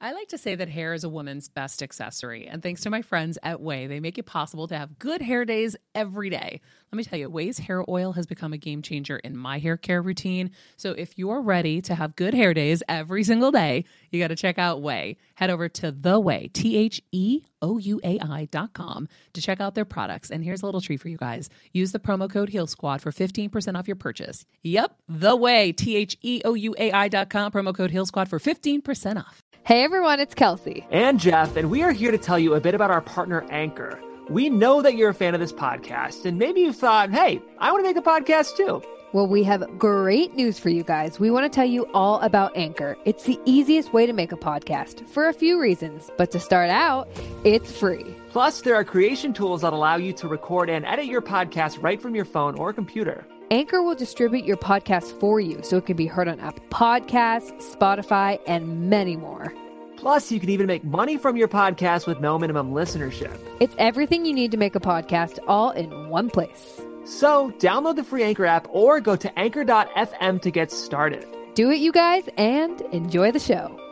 I like to say that hair is a woman's best accessory. And thanks to my friends at Ouai, they make it possible to have good hair days every day. Let me tell you, Ouai's hair oil has become a game changer in my hair care routine. So if you're ready to have good hair days every single day, you got to check out Ouai. Head over to The Ouai, TheOuai.com to check out their products. And here's a little treat for you guys. Use the promo code Heel Squad for 15% off your purchase. Yep, The Ouai, TheOuai.com, promo code Heel Squad for 15% off. Hey everyone, it's Kelsey. And Jeff, and we are here to tell you a bit about our partner, Anchor. We know that you're a fan of this podcast, and maybe you thought, hey, I want to make a podcast too. Well, we have great news for you guys. We want to tell you all about Anchor. It's the easiest way to make a podcast for a few reasons, but to start out, it's free. Plus, there are creation tools that allow you to record and edit your podcast right from your phone or computer. Anchor will distribute your podcast for you so it can be heard on Apple Podcasts, Spotify, and many more. Plus, you can even make money from your podcast with no minimum listenership. It's everything you need to make a podcast all in one place. So download the free Anchor app or go to anchor.fm to get started. Do it, you guys, and enjoy the show.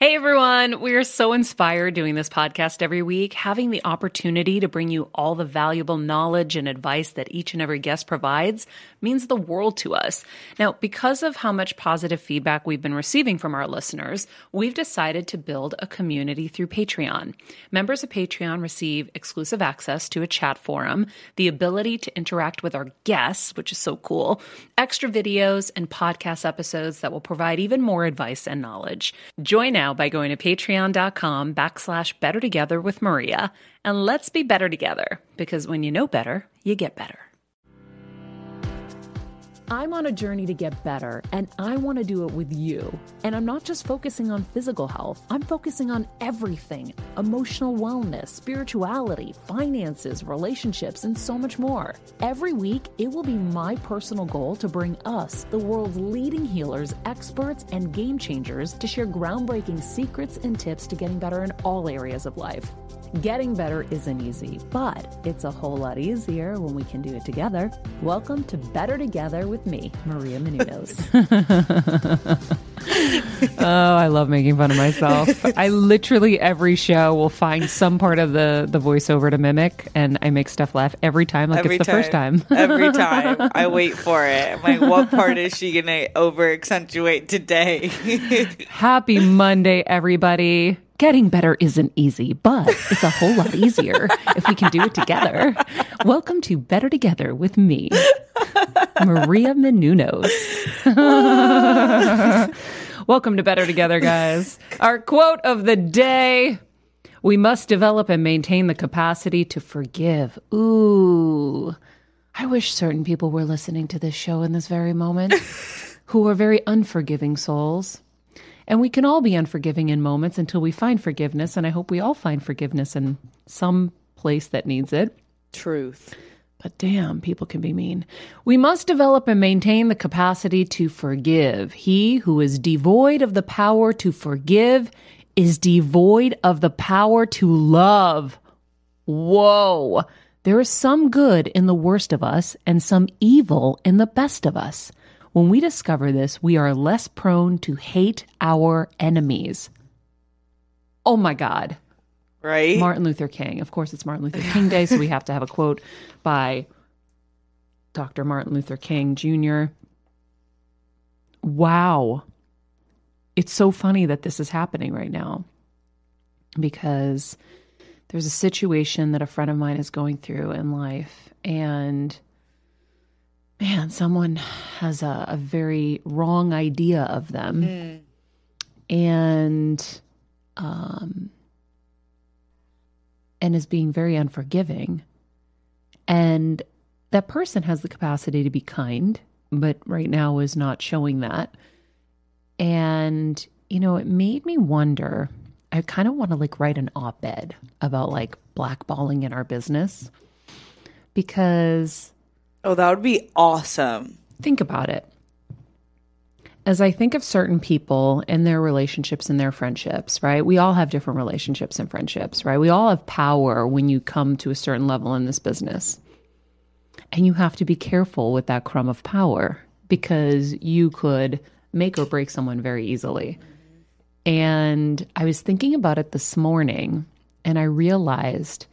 Hey everyone, we are so inspired doing this podcast every week, having the opportunity to bring you all the valuable knowledge and advice that each and every guest provides means the world to us. Now, because of how much positive feedback we've been receiving from our listeners, we've decided to build a community through Patreon. Members of Patreon receive exclusive access to a chat forum, the ability to interact with our guests, which is so cool, extra videos and podcast episodes that will provide even more advice and knowledge. Join now by going to patreon.com/bettertogetherwithmaria, and let's be better together, because when you know better, you get better. I'm on a journey to get better, and I want to do it with you. And I'm not just focusing on physical health. I'm focusing on everything: emotional wellness, spirituality, finances, relationships, and so much more. Every week, it will be my personal goal to bring us, the world's leading healers, experts, and game changers, to share groundbreaking secrets and tips to getting better in all areas of life. Getting better isn't easy, but it's a whole lot easier when we can do it together. Welcome to Better Together with me, Maria Menounos. Oh, I love making fun of myself. I literally every show will find some part of the voiceover to mimic, and I make Steph laugh every time, like it's the first time. Every time. I wait for it. I'm like, what part is she going to over-accentuate today? Happy Monday, everybody. Getting better isn't easy, but it's a whole lot easier if we can do it together. Welcome to Better Together with me, Maria Menounos. Welcome to Better Together, guys. Our quote of the day: we must develop and maintain the capacity to forgive. Ooh, I wish certain people were listening to this show in this very moment who are very unforgiving souls. And we can all be unforgiving in moments until we find forgiveness. And I hope we all find forgiveness in some place that needs it. Truth. But damn, people can be mean. We must develop and maintain the capacity to forgive. He who is devoid of the power to forgive is devoid of the power to love. Whoa. There is some good in the worst of us and some evil in the best of us. When we discover this, we are less prone to hate our enemies. Oh my God. Right? Martin Luther King. Of course, it's Martin Luther King Day, so we have to have a quote by Dr. Martin Luther King Jr. Wow. It's so funny that this is happening right now, because there's a situation that a friend of mine is going through in life, and man, someone has a very wrong idea of them. And is being very unforgiving. And that person has the capacity to be kind, but right now is not showing that. And, you know, it made me wonder, I kind of want to like write an op-ed about like blackballing in our business, because... Oh, that would be awesome. Think about it. As I think of certain people and their relationships and their friendships, right? We all have different relationships and friendships, right? We all have power when you come to a certain level in this business. And you have to be careful with that crumb of power, because you could make or break someone very easily. And I was thinking about it this morning, and I realized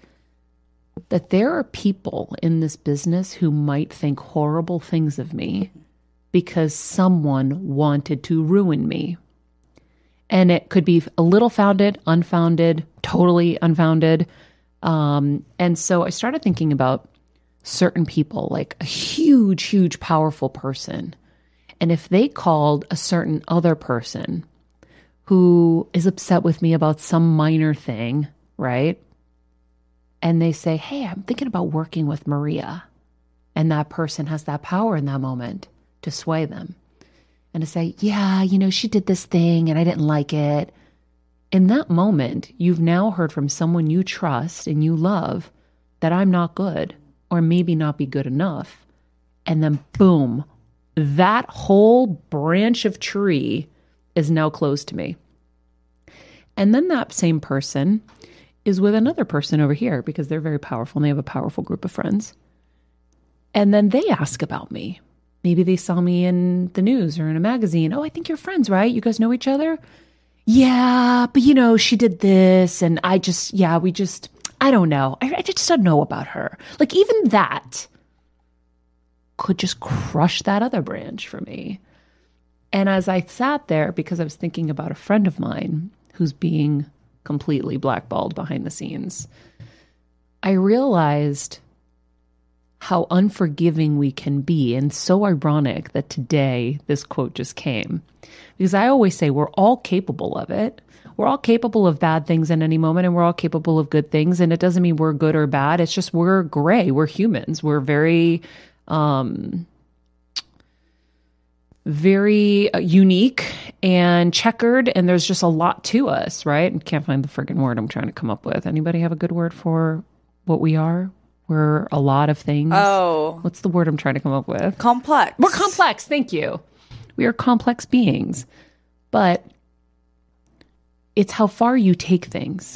that there are people in this business who might think horrible things of me because someone wanted to ruin me. And it could be a little founded, unfounded, totally unfounded. And so I started thinking about certain people, like a huge, huge, powerful person. And if they called a certain other person who is upset with me about some minor thing, right? And they say, hey, I'm thinking about working with Maria. And that person has that power in that moment to sway them. And to say, yeah, you know, she did this thing and I didn't like it. In that moment, you've now heard from someone you trust and you love that I'm not good, or maybe not be good enough. And then boom, that whole branch of tree is now closed to me. And then that same person is with another person over here, because they're very powerful and they have a powerful group of friends. And then they ask about me. Maybe they saw me in the news or in a magazine. Oh, I think you're friends, right? You guys know each other? Yeah, but you know, she did this and I just, yeah, we just, I don't know. I just don't know about her. Like, even that could just crush that other branch for me. And as I sat there, because I was thinking about a friend of mine who's being completely blackballed behind the scenes, I realized how unforgiving we can be. And so ironic that today this quote just came, because I always say we're all capable of it. We're all capable of bad things in any moment, and we're all capable of good things. And it doesn't mean we're good or bad. It's just we're gray. We're humans. We're very, very unique and checkered, and there's just a lot to us, right? And can't find the friggin' word I'm trying to come up with. Anybody have a good word for what we are? We're a lot of things. Oh. What's the word I'm trying to come up with? Complex. We're complex. Thank you. We are complex beings. But it's how far you take things.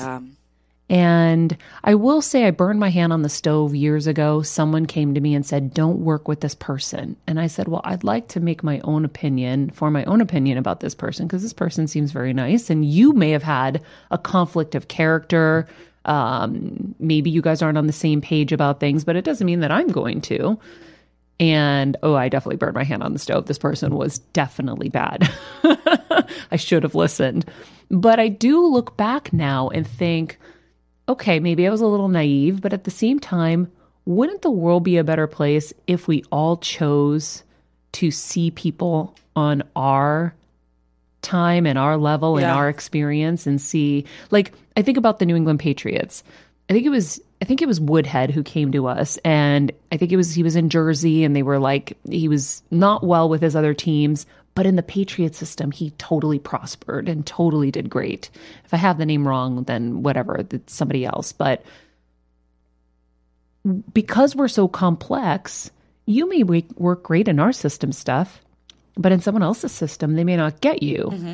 And I will say, I burned my hand on the stove years ago. Someone came to me and said, don't work with this person. And I said, well, I'd like to make my own opinion, form my own opinion about this person, because this person seems very nice. And you may have had a conflict of character. Maybe you guys aren't on the same page about things, but it doesn't mean that I'm going to. And, oh, I definitely burned my hand on the stove. This person was definitely bad. I should have listened. But I do look back now and think, okay, maybe I was a little naive, but at the same time, wouldn't the world be a better place if we all chose to see people on our time and our level and our experience, and see, like, I think about the New England Patriots. I think it was Woodhead who came to us, and I think it was, he was in Jersey, and they were like, he was not well with his other teams, but in the Patriot system, he totally prospered and totally did great. If I have the name wrong, then whatever, it's somebody else. But because we're so complex, you may work great in our system stuff, but in someone else's system, they may not get you. Mm-hmm.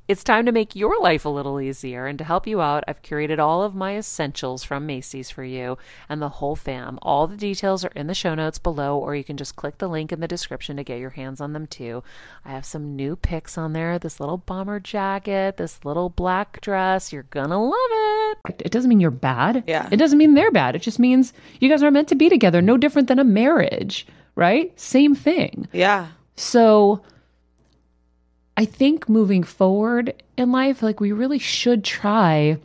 it's time to make your life a little easier. And to help you out, I've curated all of my essentials from Macy's for you and the whole fam. All the details are in the show notes below, or you can just click the link in the description to get your hands on them too. I have some new picks on there. This little bomber jacket, this little black dress. You're going to love it. It doesn't mean you're bad. Yeah. It doesn't mean they're bad. It just means you guys are meant to be together. No different than a marriage, right? Same thing. Yeah. So I think moving forward in life, like, we really should try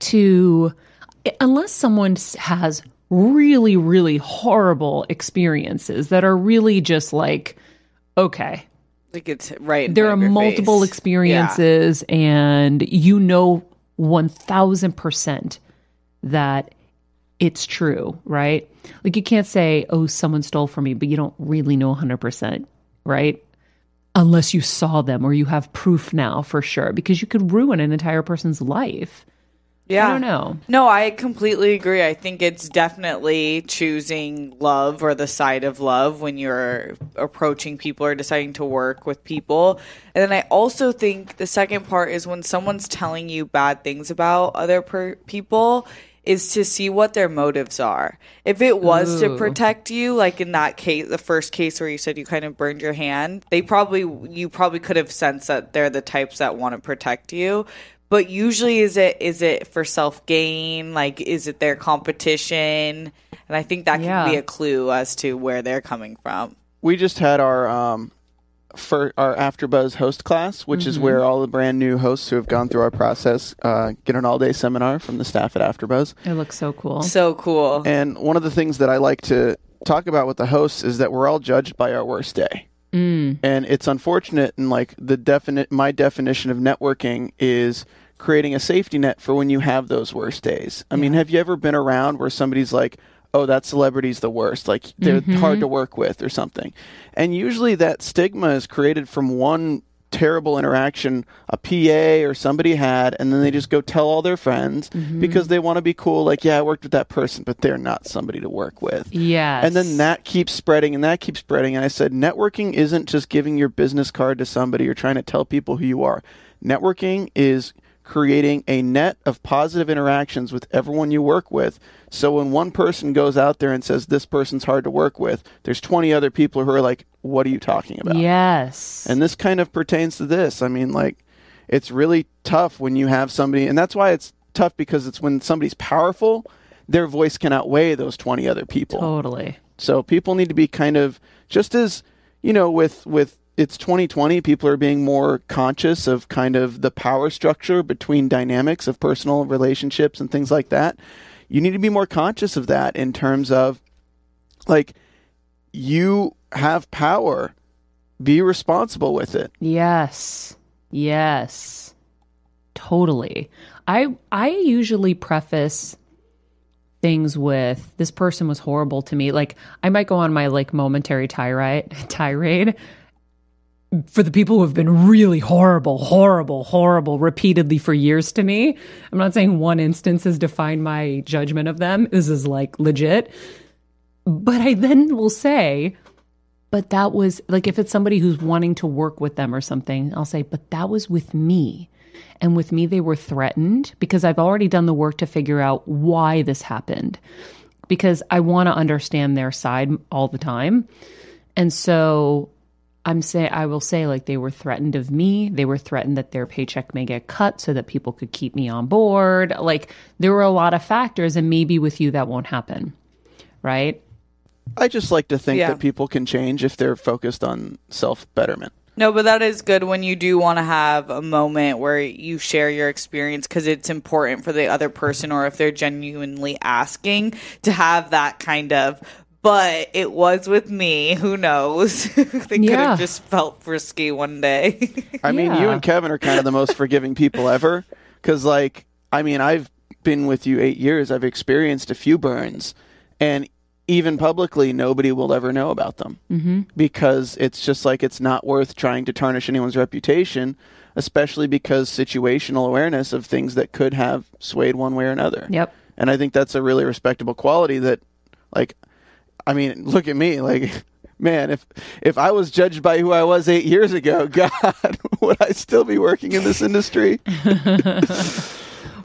to, unless someone has really, really horrible experiences that are really just like, okay, like it's right. There are multiple experiences, yeah, and 1,000% that it's true, right? Like, you can't say, oh, someone stole from me, but you don't really know 100%, right? Unless you saw them or you have proof now for sure, because you could ruin an entire person's life. Yeah. I don't know. No, I completely agree. I think it's definitely choosing love or the side of love when you're approaching people or deciding to work with people. And then I also think the second part is when someone's telling you bad things about other people is to see what their motives are. If it was to protect you, like in that case, the first case where you said you kind of burned your hand, you probably could have sensed that they're the types that want to protect you. But usually is it for self-gain? Like, is it their competition? And I think that can be a clue as to where they're coming from. We just had our AfterBuzz host class, which is where all the brand new hosts who have gone through our process get an all-day seminar from the staff at AfterBuzz. It looks so cool. So cool. And one of the things that I like to talk about with the hosts is that we're all judged by our worst day. Mm. And it's unfortunate, and like my definition of networking is creating a safety net for when you have those worst days. I mean, have you ever been around where somebody's like, oh, that celebrity's the worst, like they're hard to work with or something? And usually that stigma is created from one terrible interaction a PA or somebody had, and then they just go tell all their friends because they want to be cool, like, yeah, I worked with that person, but they're not somebody to work with. Yes. And then that keeps spreading and that keeps spreading. And I said, networking isn't just giving your business card to somebody or trying to tell people who you are. Networking is creating a net of positive interactions with everyone you work with. So when one person goes out there and says, this person's hard to work with, there's 20 other people who are like, what are you talking about? Yes. And this kind of pertains to this. I mean, like, it's really tough when you have somebody, and that's why it's tough, because it's when somebody's powerful, their voice can outweigh those 20 other people. Totally. So people need to be kind of, just as, you know, with it's 2020, people are being more conscious of kind of the power structure between dynamics of personal relationships and things like that. You need to be more conscious of that in terms of, like, you have power. Be responsible with it. Yes. Yes. Totally. I usually preface things with, this person was horrible to me. Like, I might go on my, like, momentary tirade for the people who have been really horrible repeatedly for years to me. I'm not saying one instance has defined my judgment of them. This is, like, legit. But I then will say, but that was, like, if it's somebody who's wanting to work with them or something, I'll say, but that was with me. And with me, they were threatened, because I've already done the work to figure out why this happened, because I want to understand their side all the time. And so I will say, like, they were threatened of me. They were threatened that their paycheck may get cut so that people could keep me on board. Like, there were a lot of factors, and maybe with you that won't happen, right? I just like to think that people can change if they're focused on self-betterment. No, but that is good when you do want to have a moment where you share your experience, because it's important for the other person, or if they're genuinely asking, to have that kind of, but it was with me, who knows? They could have just felt frisky one day. I mean, you and Kevin are kind of the most forgiving people ever, because, like, I mean, I've been with you 8 years. I've experienced a few burns, and even publicly, nobody will ever know about them, because it's just like, it's not worth trying to tarnish anyone's reputation, especially because situational awareness of things that could have swayed one way or another. Yep. And I think that's a really respectable quality that, like, I mean, look at me, like, man, if I was judged by who I was 8 years ago, God, would I still be working in this industry?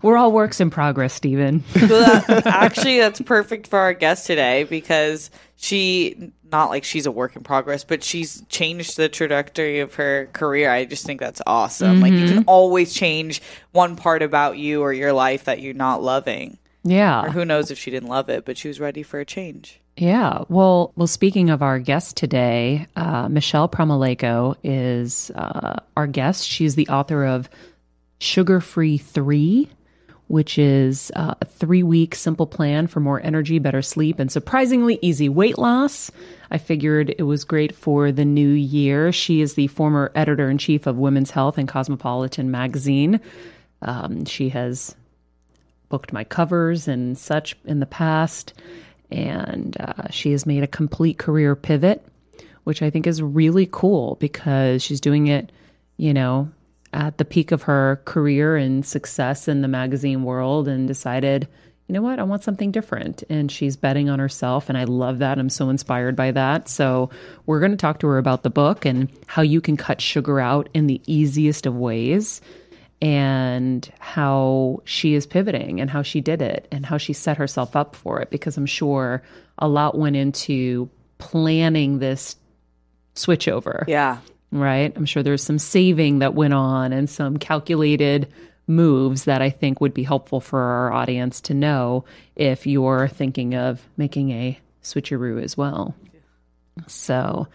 We're all works in progress, Stephen. Well, actually, that's perfect for our guest today, because she, not like she's a work in progress, but she's changed the trajectory of her career. I just think that's awesome. Like, you can always change one part about you or your life that you're not loving. Yeah. Or who knows if she didn't love it, but she was ready for a change. Yeah. Well, speaking of our guest today, Michele Promaulayko is our guest. She's the author of Sugar Free 3, which is a 3-week simple plan for more energy, better sleep, and surprisingly easy weight loss. I figured it was great for the new year. She is the former editor-in-chief of Women's Health and Cosmopolitan magazine. She has booked my covers and such in the past, and she has made a complete career pivot, which I think is really cool, because she's doing it, you know, at the peak of her career and success in the magazine world, and decided, you know what, I want something different. And she's betting on herself, and I love that. I'm so inspired by that. So we're going to talk to her about the book and how you can cut sugar out in the easiest of ways, and how she is pivoting and how she did it and how she set herself up for it, because I'm sure a lot went into planning this switchover. Yeah. Right. I'm sure there's some saving that went on and some calculated moves that I think would be helpful for our audience to know if you're thinking of making a switcheroo as well. So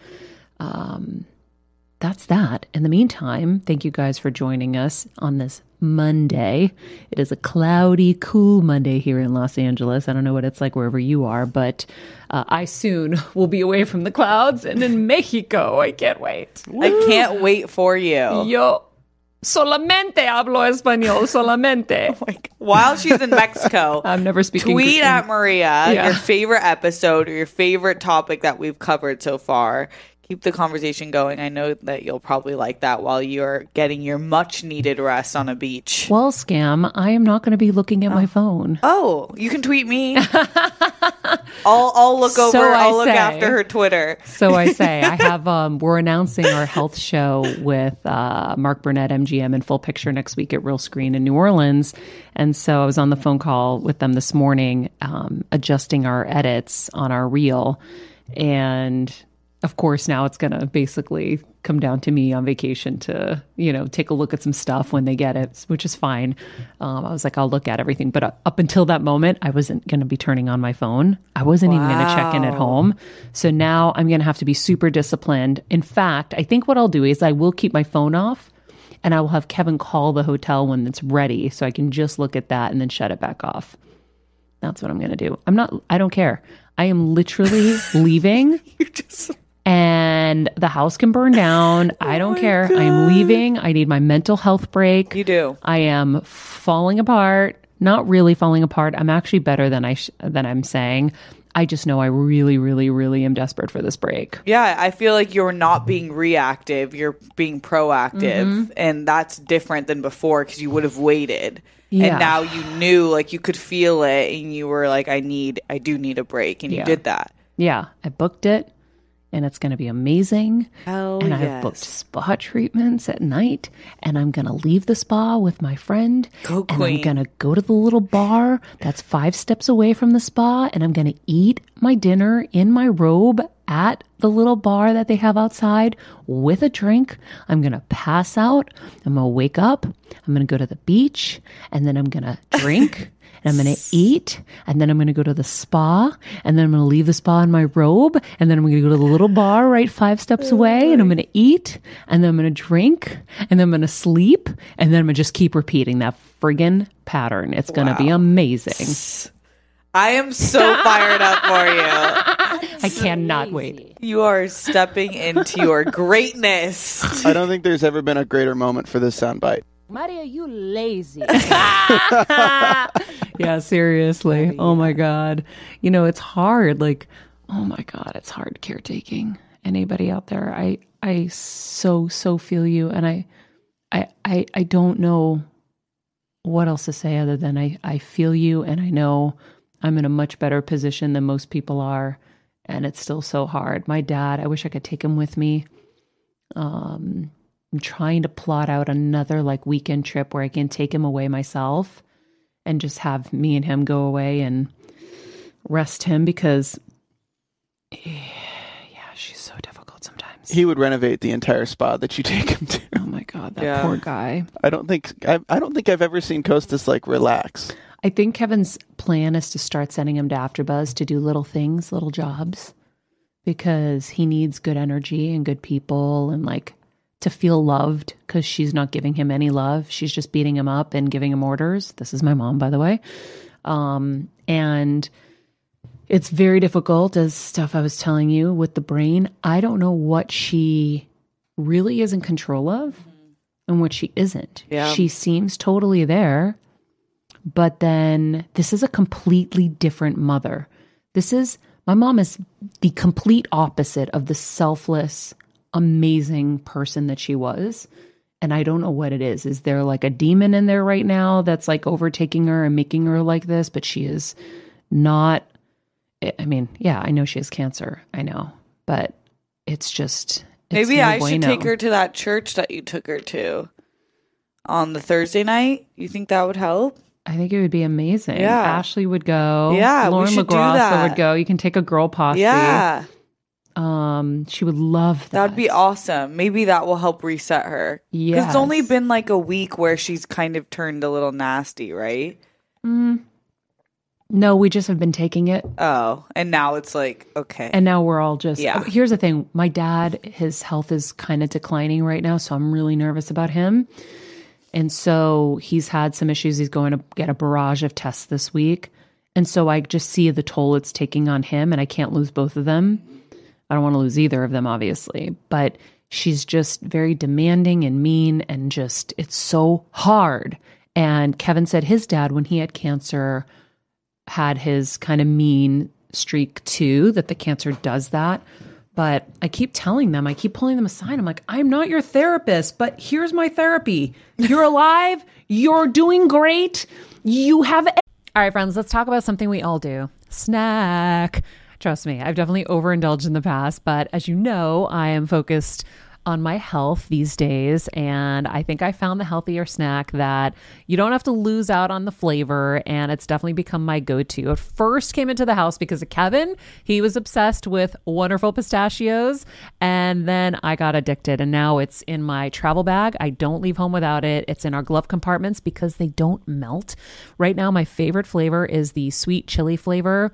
that's that. In the meantime, thank you guys for joining us on this Monday. It is a cloudy, cool Monday here in Los Angeles. I don't know what it's like wherever you are, but I soon will be away from the clouds and in Mexico. I can't wait. Woo. I can't wait for you. Yo solamente hablo español, solamente. Oh my God. While she's in Mexico, I'm never speaking. Tweet Christian. At Maria your favorite episode or your favorite topic that we've covered so far. Keep the conversation going. I know that you'll probably like that while you're getting your much-needed rest on a beach. Well, Scam, I am not going to be looking at my phone. Oh, you can tweet me. I'll look over. I'll look after her Twitter. So I say, I have. We're announcing our health show with Mark Burnett, MGM, and Full Picture next week at Real Screen in New Orleans. And so I was on the phone call with them this morning, adjusting our edits on our reel, and of course, now it's going to basically come down to me on vacation to, you know, take a look at some stuff when they get it, which is fine. I was like, I'll look at everything. But up until that moment, I wasn't going to be turning on my phone. I wasn't even going to check in at home. So now I'm going to have to be super disciplined. In fact, I think what I'll do is I will keep my phone off, and I will have Kevin call the hotel when it's ready so I can just look at that and then shut it back off. That's what I'm going to do. I don't care. I am literally leaving. And the house can burn down. I don't care. God. I am leaving. I need my mental health break. You do. I am falling apart. Not really falling apart. I'm actually better than I'm saying. I just know I really, really, really am desperate for this break. Yeah, I feel like you're not being reactive. You're being proactive. Mm-hmm. And that's different than before, because you would have waited. Yeah. And now you knew, like, you could feel it. And you were like, I do need a break. And you did that. Yeah, I booked it. And it's going to be amazing. Oh, and I've booked spa treatments at night. And I'm going to leave the spa with my friend. Go, Queen. And I'm going to go to the little bar that's 5 steps away from the spa. And I'm going to eat my dinner in my robe at the little bar that they have outside with a drink. I'm going to pass out. I'm going to wake up. I'm going to go to the beach, and then I'm going to drink and I'm going to eat, and then I'm going to go to the spa, and then I'm going to leave the spa in my robe, and then I'm going to go to the little bar right 5 steps away, and I'm going to eat, and then I'm going to drink, and then I'm going to sleep, and then I'm going to just keep repeating that friggin' pattern. It's going to be amazing. I am so fired up for you. I cannot wait. You are stepping into your greatness. I don't think there's ever been a greater moment for this soundbite. Mario, you lazy. Yeah, seriously. Oh, my God. You know, it's hard. Like, oh, my God, it's hard caretaking. Anybody out there, I so feel you. And I don't know what else to say other than I feel you, and I know I'm in a much better position than most people are, and it's still so hard. My dad, I wish I could take him with me. I'm trying to plot out another like weekend trip where I can take him away myself and just have me and him go away and rest him, because she's so difficult sometimes. He would renovate the entire spa that you take him to. Oh my God, that poor guy. I don't think I've ever seen Costas like relax. I think Kevin's plan is to start sending him to AfterBuzz to do little things, little jobs, because he needs good energy and good people and like to feel loved, because she's not giving him any love. She's just beating him up and giving him orders. This is my mom, by the way. And it's very difficult, as stuff I was telling you, with the brain. I don't know what she really is in control of and what she isn't. Yeah. She seems totally there. But then this is a completely different mother. My mom is the complete opposite of the selfless, amazing person that she was. And I don't know what it is. Is there like a demon in there right now that's like overtaking her and making her like this? But she is not, I mean, yeah, I know she has cancer. I know, but it's just, it's maybe no I bueno. Should take her to that church that you took her to on the Thursday night. You think that would help? I think it would be amazing. Yeah. Ashley would go. Yeah, Lauren McGraw would go. You can take a girl posse. Yeah. She would love that. That'd be awesome. Maybe that will help reset her. Yeah. Because it's only been like a week where she's kind of turned a little nasty, right? No, we just have been taking it. Oh, and now it's like, okay. And now we're all just, Here's the thing. My dad, his health is kind of declining right now, so I'm really nervous about him. And so he's had some issues. He's going to get a barrage of tests this week. And so I just see the toll it's taking on him, and I can't lose both of them. I don't want to lose either of them, obviously. But she's just very demanding and mean, and just, it's so hard. And Kevin said his dad, when he had cancer, had his kind of mean streak too, that the cancer does that. But I keep telling them, I keep pulling them aside. I'm like, I'm not your therapist, but here's my therapy. You're alive. You're doing great. You have... All right, friends, let's talk about something we all do. Snack. Trust me, I've definitely overindulged in the past, but as you know, I am focused on my health these days, and I think I found the healthier snack that you don't have to lose out on the flavor, and it's definitely become my go-to. It first came into the house because of Kevin. He was obsessed with Wonderful Pistachios, and then I got addicted, and now it's in my travel bag. I don't leave home without it. It's in our glove compartments because they don't melt. Right now, my favorite flavor is the sweet chili flavor.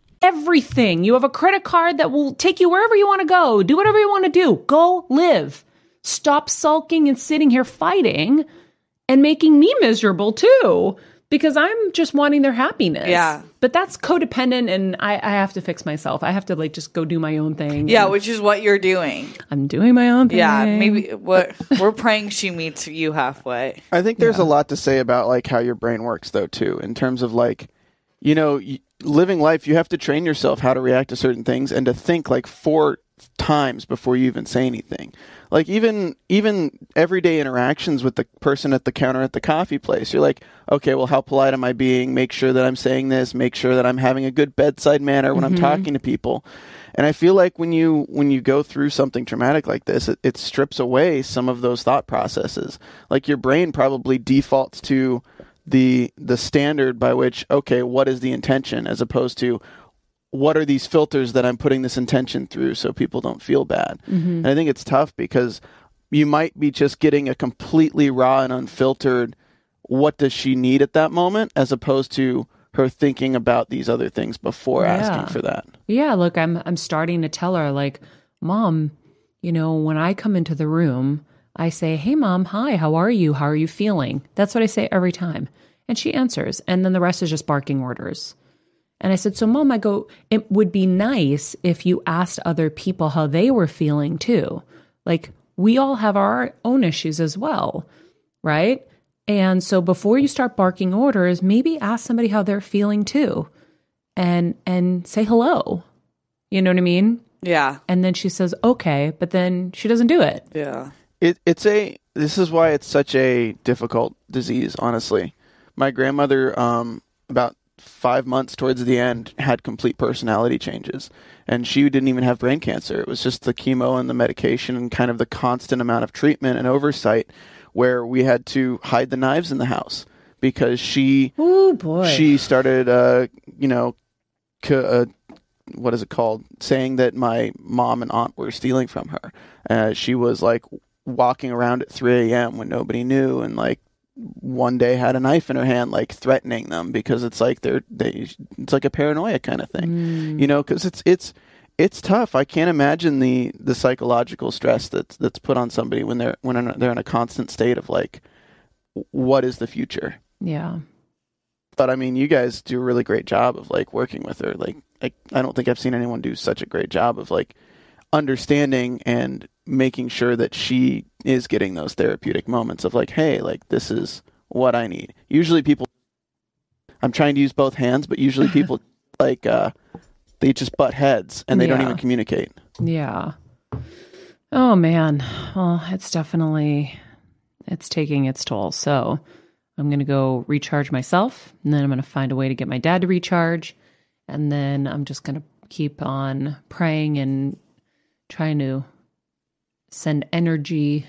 Everything. You have a credit card that will take you wherever you want to go. Do whatever you want to do. Go live. Stop sulking and sitting here fighting and making me miserable too, because I'm just wanting their happiness. Yeah. But that's codependent, and I have to fix myself. I have to like just go do my own thing. Yeah, which is what you're doing. I'm doing my own thing. Yeah, maybe we're praying she meets you halfway. I think there's a lot to say about like how your brain works though too, in terms of like, you know, living life, you have to train yourself how to react to certain things and to think like four times before you even say anything. Like even everyday interactions with the person at the counter at the coffee place, you're like, okay, well, how polite am I being? Make sure that I'm saying this, make sure that I'm having a good bedside manner when mm-hmm. I'm talking to people. And I feel like when you go through something traumatic like this, it strips away some of those thought processes. Like your brain probably defaults to the standard by which, okay, what is the intention, as opposed to what are these filters that I'm putting this intention through so people don't feel bad. Mm-hmm. And I think it's tough because you might be just getting a completely raw and unfiltered, what does she need at that moment, as opposed to her thinking about these other things before asking for that. Yeah. Look, I'm starting to tell her, like, Mom, you know, when I come into the room, I say, hey, Mom, hi, how are you? How are you feeling? That's what I say every time. And she answers. And then the rest is just barking orders. And I said, so Mom, I go, it would be nice if you asked other people how they were feeling too. Like, we all have our own issues as well, right? And so before you start barking orders, maybe ask somebody how they're feeling too, and say hello. You know what I mean? Yeah. And then she says, okay, but then she doesn't do it. Yeah. This is why it's such a difficult disease, honestly. My grandmother, about 5 months towards the end, had complete personality changes, and she didn't even have brain cancer. It was just the chemo and the medication and kind of the constant amount of treatment and oversight, where we had to hide the knives in the house because she started, what is it called? Saying that my mom and aunt were stealing from her. She was like walking around at 3 a.m. when nobody knew, and like one day had a knife in her hand, like threatening them, because it's like it's like a paranoia kind of thing, you know, because it's tough. I can't imagine the psychological stress that's put on somebody when they're in a constant state of like, what is the future? Yeah. But I mean, you guys do a really great job of like working with her. Like I don't think I've seen anyone do such a great job of like understanding and making sure that she is getting those therapeutic moments of like, hey, like this is what I need. Usually people, I'm trying to use both hands, but usually people like, they just butt heads and they don't even communicate. Yeah. Oh man. Well, it's taking its toll. So I'm going to go recharge myself, and then I'm going to find a Ouai to get my dad to recharge. And then I'm just going to keep on praying and trying to send energy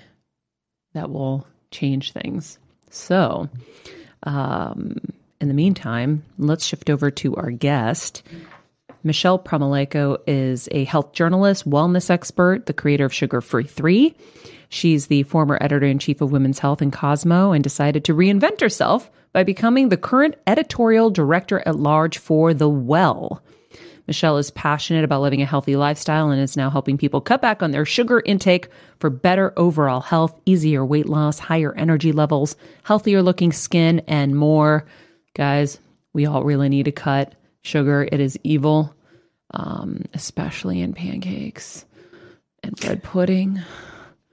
that will change things. So, in the meantime, let's shift over to our guest. Michele Promaulayko is a health journalist, wellness expert, the creator of Sugar Free 3. She's the former editor-in-chief of Women's Health and Cosmo, and decided to reinvent herself by becoming the current editorial director-at-large for The Well. Michele is passionate about living a healthy lifestyle and is now helping people cut back on their sugar intake for better overall health, easier weight loss, higher energy levels, healthier-looking skin, and more. Guys, we all really need to cut sugar. It is evil, especially in pancakes and bread pudding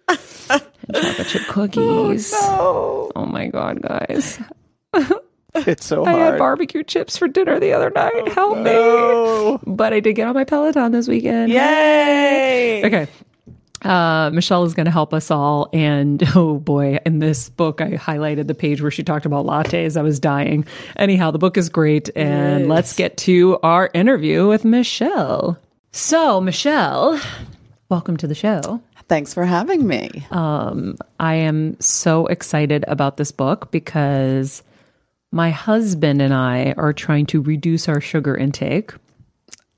and chocolate chip cookies. Oh, no. Oh my God, guys. It's so hard. I had barbecue chips for dinner the other night. Oh, Help me. But I did get on my Peloton this weekend. Yay! Okay. Michele is going to help us all. And oh boy, in this book, I highlighted the page where she talked about lattes. I was dying. Anyhow, the book is great. And Let's get to our interview with Michele. So Michele, welcome to the show. Thanks for having me. I am so excited about this book because my husband and I are trying to reduce our sugar intake.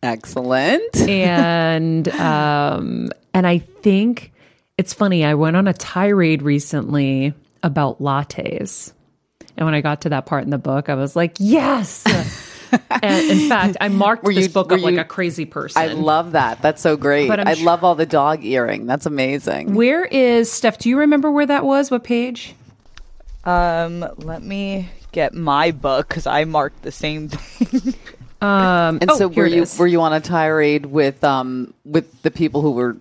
Excellent. And I think it's funny. I went on a tirade recently about lattes. And when I got to that part in the book, I was like, yes. And in fact, I marked this book up like a crazy person. I love that. That's so great. I love all the dog earring. That's amazing. Where is Steph? Do you remember where that was? What page? Let me get my book because I marked the same thing. So were you on a tirade with the people who were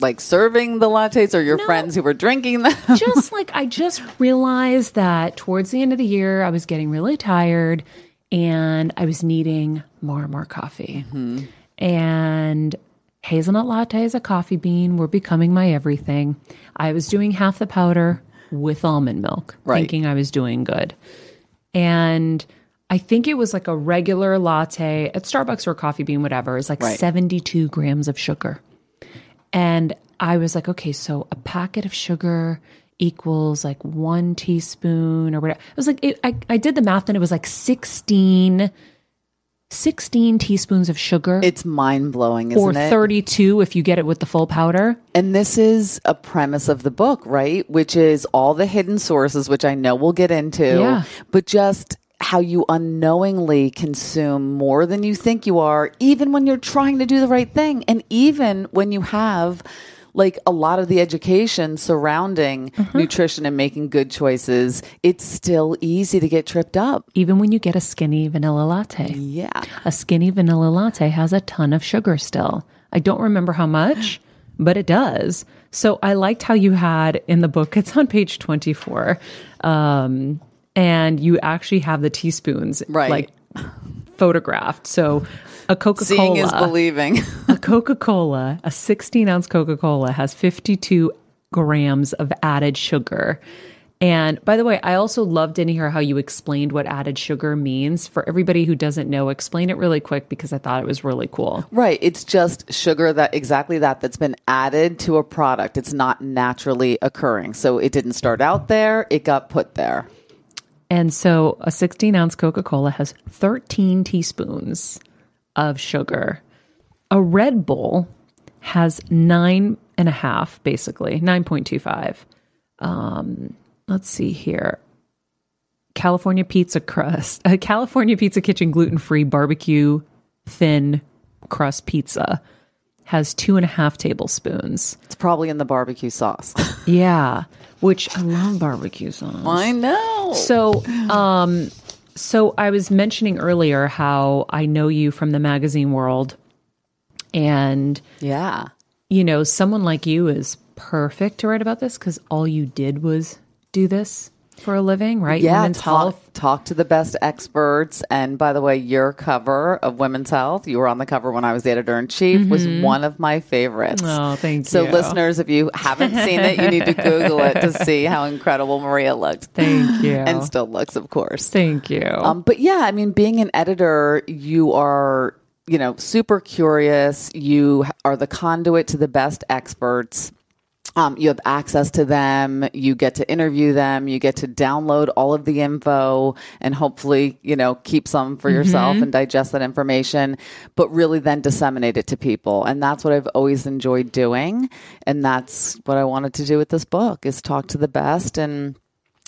like serving the lattes, or your friends who were drinking them? Just like, I just realized that towards the end of the year, I was getting really tired and I was needing more and more coffee. Mm-hmm. And Hazelnut lattes, a coffee bean were becoming my everything. I was doing half the powder with almond milk, thinking I was doing good. And I think it was like a regular latte at Starbucks or a coffee bean, whatever. It's like 72 grams of sugar. And I was like, okay, so a packet of sugar equals like 1 teaspoon or whatever. It was like, I did the math and it was like 16 teaspoons of sugar. It's mind-blowing, isn't it? Or 32 if you get it with the full powder. And this is a premise of the book, right? Which is all the hidden sources, which I know we'll get into, but just how you unknowingly consume more than you think you are, even when you're trying to do the right thing. And even when you have like a lot of the education surrounding nutrition and making good choices, it's still easy to get tripped up. Even when you get a skinny vanilla latte. Yeah. A skinny vanilla latte has a ton of sugar still. I don't remember how much, but it does. So I liked how you had in the book, it's on page 24, and you actually have the teaspoons like photographed. So a Coca-Cola. Seeing is believing. A Coca-Cola, a 16-ounce Coca-Cola has 52 grams of added sugar. And by the way, I also loved in here how you explained what added sugar means. For everybody who doesn't know, explain it really quick because I thought it was really cool. Right. It's just sugar that's been added to a product. It's not naturally occurring. So it didn't start out there. It got put there. And so a 16-ounce Coca-Cola has 13 teaspoons of sugar. A Red Bull has 9.5, basically 9.25. Let's see here. California Pizza Crust, California Pizza Kitchen gluten-free barbecue thin crust pizza has 2.5 tablespoons. It's probably in the barbecue sauce. Yeah, which I love barbecue sauce. I know. So I was mentioning earlier how I know you from the magazine world, and you know, someone like you is perfect to write about this because all you did was do this for a living, right? Yeah, Women's Health. Talk to the best experts. And by the way, your cover of Women's Health, you were on the cover when I was the editor-in-chief, was one of my favorites. Oh, thank you. So listeners, if you haven't seen it, you need to Google it to see how incredible Maria looked. Thank you. And still looks, of course. Thank you. But yeah, I mean, being an editor, you are, you know, super curious. You are the conduit to the best experts. You have access to them, you get to interview them, you get to download all of the info and hopefully, you know, keep some for yourself and digest that information, but really then disseminate it to people. And that's what I've always enjoyed doing. And that's what I wanted to do with this book, is talk to the best and,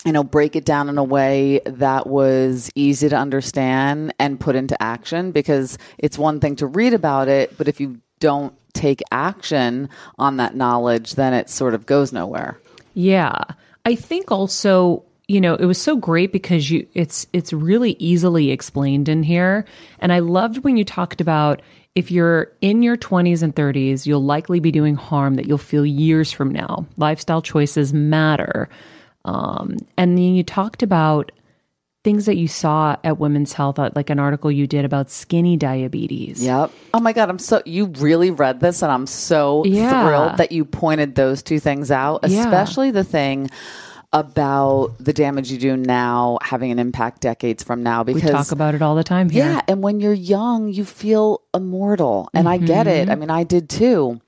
you know, break it down in a way that was easy to understand and put into action, because it's one thing to read about it, but if you don't take action on that knowledge, then it sort of goes nowhere. Yeah. I think also, you know, it was so great because it's really easily explained in here. And I loved when you talked about if you're in your 20s and 30s, you'll likely be doing harm that you'll feel years from now. Lifestyle choices matter. And then you talked about things that you saw at Women's Health, like an article you did about skinny diabetes. Yep. Oh my God, you really read this, and I'm so thrilled that you pointed those two things out, especially the thing about the damage you do now having an impact decades from now. Because we talk about it all the time here. Yeah, and when you're young, you feel immortal. And I get it. I mean, I did too.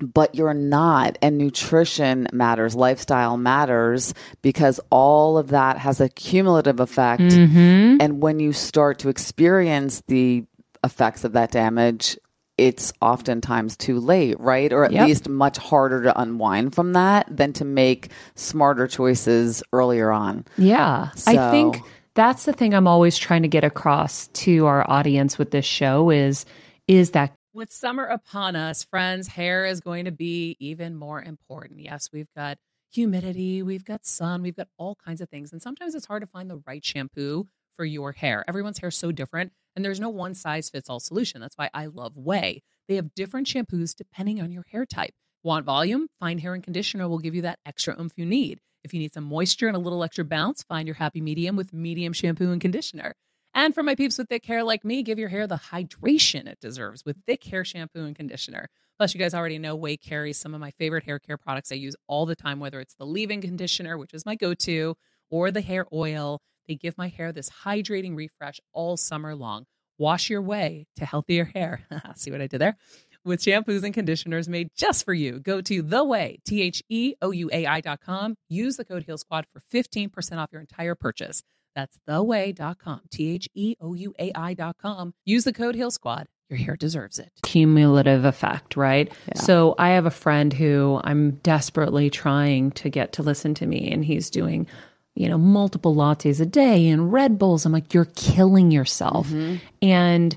But you're not, and nutrition matters, lifestyle matters, because all of that has a cumulative effect. And when you start to experience the effects of that damage, it's oftentimes too late, right? Or at least much harder to unwind from that than to make smarter choices earlier on. Yeah. So, I think that's the thing I'm always trying to get across to our audience with this show is that with summer upon us, friends, hair is going to be even more important. Yes, we've got humidity, we've got sun, we've got all kinds of things. And sometimes it's hard to find the right shampoo for your hair. Everyone's hair is so different, and there's no one-size-fits-all solution. That's why I love Ouai. They have different shampoos depending on your hair type. Want volume? Fine Hair and Conditioner will give you that extra oomph you need. If you need some moisture and a little extra bounce, find your happy medium with Medium Shampoo and Conditioner. And for my peeps with thick hair like me, give your hair the hydration it deserves with thick hair shampoo and conditioner. Plus, you guys already know Ouai carries some of my favorite hair care products I use all the time, whether it's the leave-in conditioner, which is my go-to, or the hair oil. They give my hair this hydrating refresh all summer long. Wash your Ouai to healthier hair. See what I did there? With shampoos and conditioners made just for you. Go to the Ouai, TheOuai.com. Use the code HEALSQUAD for 15% off your entire purchase. That's theouai.com, TheOuai.com. Use the code HEALSQUAD. Your hair deserves it. Cumulative effect, right? Yeah. So I have a friend who I'm desperately trying to get to listen to me, and he's doing, you know, multiple lattes a day and Red Bulls. I'm like, you're killing yourself. Mm-hmm. And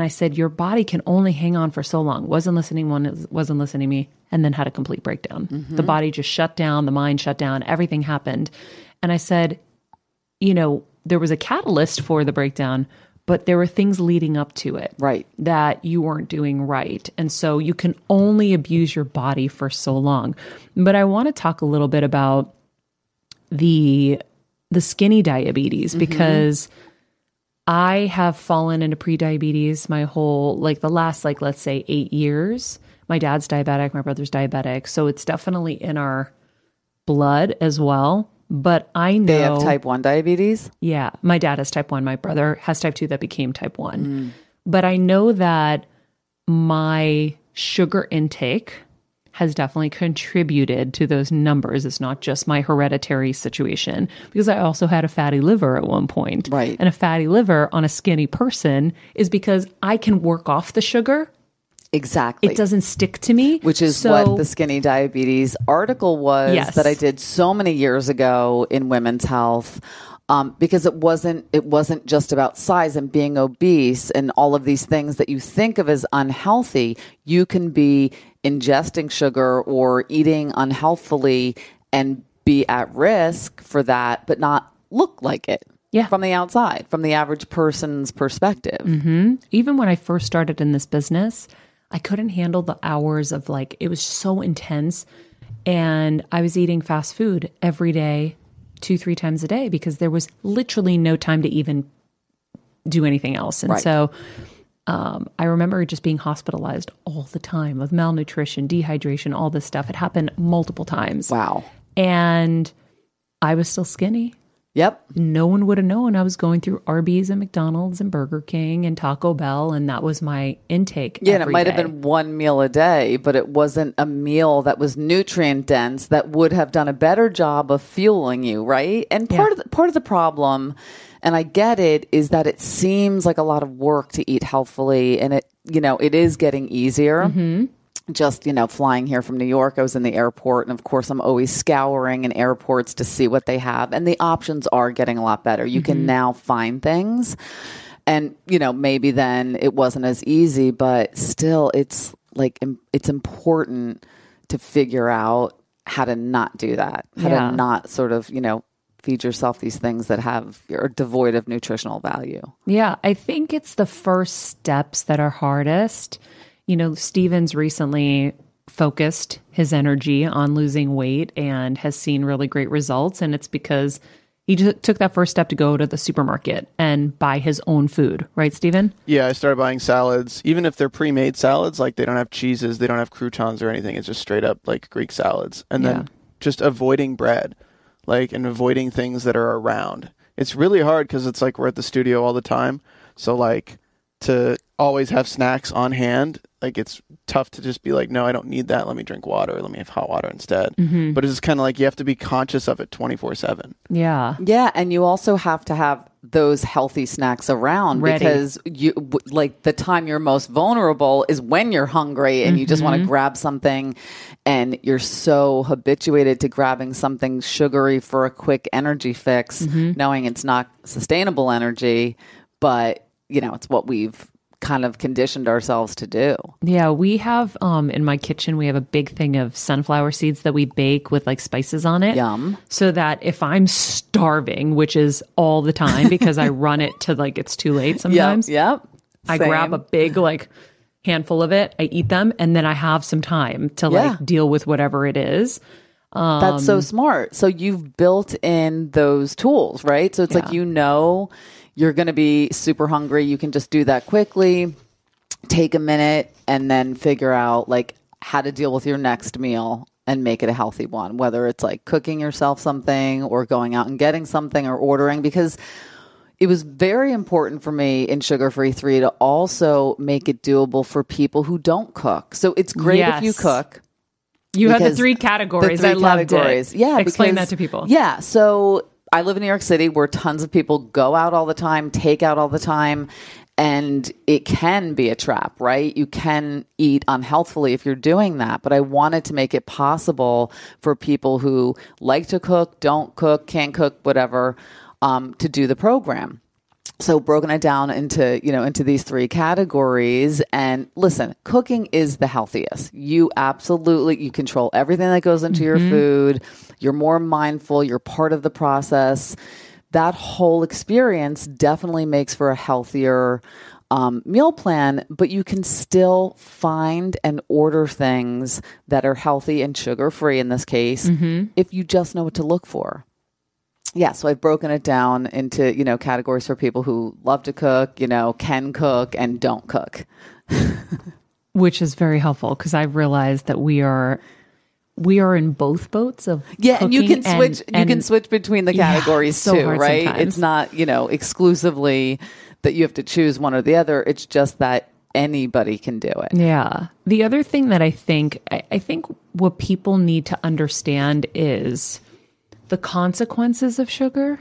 I said, your body can only hang on for so long. Wasn't listening to me, and then had a complete breakdown. Mm-hmm. The body just shut down, the mind shut down, everything happened. And I said, you know, there was a catalyst for the breakdown, but there were things leading up to it, right, that you weren't doing right. And so you can only abuse your body for so long. But I want to talk a little bit about the skinny diabetes, because I have fallen into pre-diabetes my whole, like the last, like, let's say 8 years. My dad's diabetic, my brother's diabetic. So it's definitely in our blood as well. But I know. They have type 1 diabetes? Yeah. My dad has type 1. My brother has type 2 that became type 1. Mm. But I know that my sugar intake has definitely contributed to those numbers. It's not just my hereditary situation, because I also had a fatty liver at one point. Right. And a fatty liver on a skinny person is because I can work off the sugar. Exactly. It doesn't stick to me. Which is what the skinny diabetes article was, yes, that I did so many years ago in Women's Health. Because it wasn't just about size and being obese and all of these things that you think of as unhealthy. You can be ingesting sugar or eating unhealthfully and be at risk for that, but not look like it. Yeah. From the outside, from the average person's perspective. Mm-hmm. Even when I first started in this business, I couldn't handle the hours of, like, it was so intense, and I was eating fast food every day, 2-3 times a day, because there was literally no time to even do anything else. And so I remember just being hospitalized all the time of malnutrition, dehydration, all this stuff. It happened multiple times. Wow. And I was still skinny. Yep. No one would have known. I was going through Arby's and McDonald's and Burger King and Taco Bell, and that was my intake. Yeah, and it might have been one meal a day, but it wasn't a meal that was nutrient dense that would have done a better job of fueling you, right? And part of the problem, and I get it, is that it seems like a lot of work to eat healthfully, and it is getting easier. Mm-hmm. Just, flying here from New York, I was in the airport, and of course I'm always scouring in airports to see what they have, and the options are getting a lot better. You can now find things, and maybe then it wasn't as easy, but still it's like, it's important to figure out how to not do that, to not sort of, feed yourself these things that are devoid of nutritional value. Yeah. I think it's the first steps that are hardest. Stevens recently focused his energy on losing weight and has seen really great results. And it's because he took that first step to go to the supermarket and buy his own food. Right, Steven? Yeah, I started buying salads, even if they're pre-made salads, like they don't have cheeses, they don't have croutons or anything. It's just straight up like Greek salads. And then just avoiding bread, and avoiding things that are around. It's really hard because it's like we're at the studio all the time. So to always have snacks on hand, it's tough to just be like, no, I don't need that. Let me drink water. Let me have hot water instead. Mm-hmm. But it's just kind of you have to be conscious of it 24/7. Yeah. Yeah. And you also have to have those healthy snacks around because the time you're most vulnerable is when you're hungry and you just want to grab something, and you're so habituated to grabbing something sugary for a quick energy fix, knowing it's not sustainable energy, but it's what we've kind of conditioned ourselves to do. Yeah, we have in my kitchen, we have a big thing of sunflower seeds that we bake with spices on it. Yum. So that if I'm starving, which is all the time because I run it to it's too late sometimes. Yep. I grab a big handful of it, I eat them, and then I have some time to deal with whatever it is. That's so smart. So you've built in those tools, right? So it's You're going to be super hungry. You can just do that quickly, take a minute, and then figure out like how to deal with your next meal and make it a healthy one, whether it's like cooking yourself something or going out and getting something or ordering. Because it was very important for me in Sugar Free 3 to also make it doable for people who don't cook. So it's great if you cook. You have the three categories. I loved it. Yeah, explain that to people. Yeah. So I live in New York City where tons of people go out all the time, take out all the time, and it can be a trap, right? You can eat unhealthfully if you're doing that. But I wanted to make it possible for people who like to cook, don't cook, can't cook, whatever, to do the program. So broken it down into, you know, into these three categories. And listen, cooking is the healthiest. You control everything that goes into your food. You're more mindful. You're part of the process. That whole experience definitely makes for a healthier meal plan, but you can still find and order things that are healthy and sugar-free in this case, if you just know what to look for. Yeah, so I've broken it down into, you know, categories for people who love to cook, you know, can cook and don't cook. Which is very helpful because I've realized that we are in both boats of cooking, and you can switch between the categories too, right? Sometimes. It's not, you know, exclusively that you have to choose one or the other. It's just that anybody can do it. Yeah. The other thing that I think what people need to understand is the consequences of sugar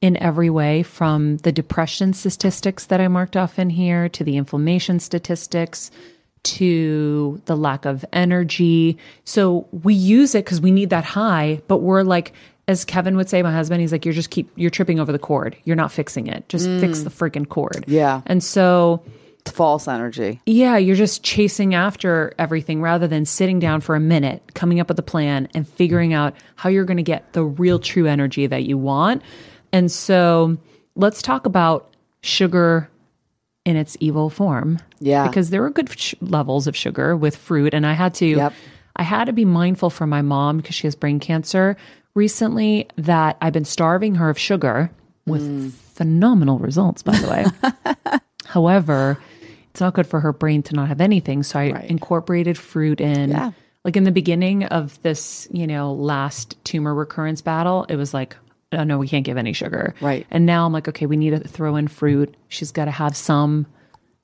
in every way, from the depression statistics that I marked off in here, to the inflammation statistics, to the lack of energy. So we use it because we need that high, but we're like, as Kevin would say, my husband, he's like, you're tripping over the cord. You're not fixing it. Just fix the freaking cord. Yeah. And so it's false energy. Yeah. You're just chasing after everything rather than sitting down for a minute, coming up with a plan and figuring out how you're going to get the real true energy that you want. And so let's talk about sugar in its evil form. Yeah. Because there are good levels of sugar with fruit. And I had to be mindful for my mom because she has brain cancer recently that I've been starving her of sugar with phenomenal results, by the way. However, it's not good for her brain to not have anything. So I incorporated fruit in. Yeah. Like in the beginning of this, you know, last tumor recurrence battle, it was like, oh, no, we can't give any sugar. Right. And now I'm like, okay, we need to throw in fruit. She's got to have some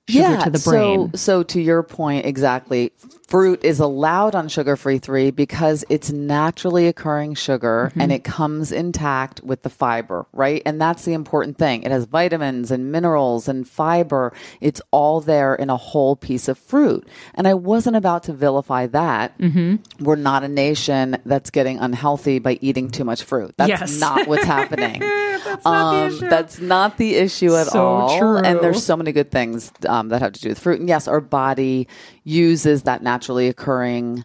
sugar to the brain. So to your point, exactly. Fruit is allowed on Sugar Free 3 because it's naturally occurring sugar and it comes intact with the fiber, right? And that's the important thing. It has vitamins and minerals and fiber. It's all there in a whole piece of fruit. And I wasn't about to vilify that. Mm-hmm. We're not a nation that's getting unhealthy by eating too much fruit. That's not what's happening. That's not the issue. That's not the issue at all. True. And there's so many good things that have to do with fruit. And yes, our body uses that naturally occurring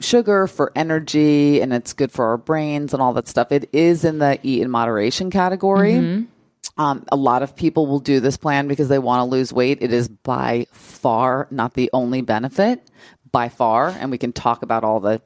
sugar for energy, and it's good for our brains and all that stuff. It is in the eat in moderation category. A lot of people will do this plan because they want to lose weight. It is by far not the only benefit, by far. And we can talk about all the,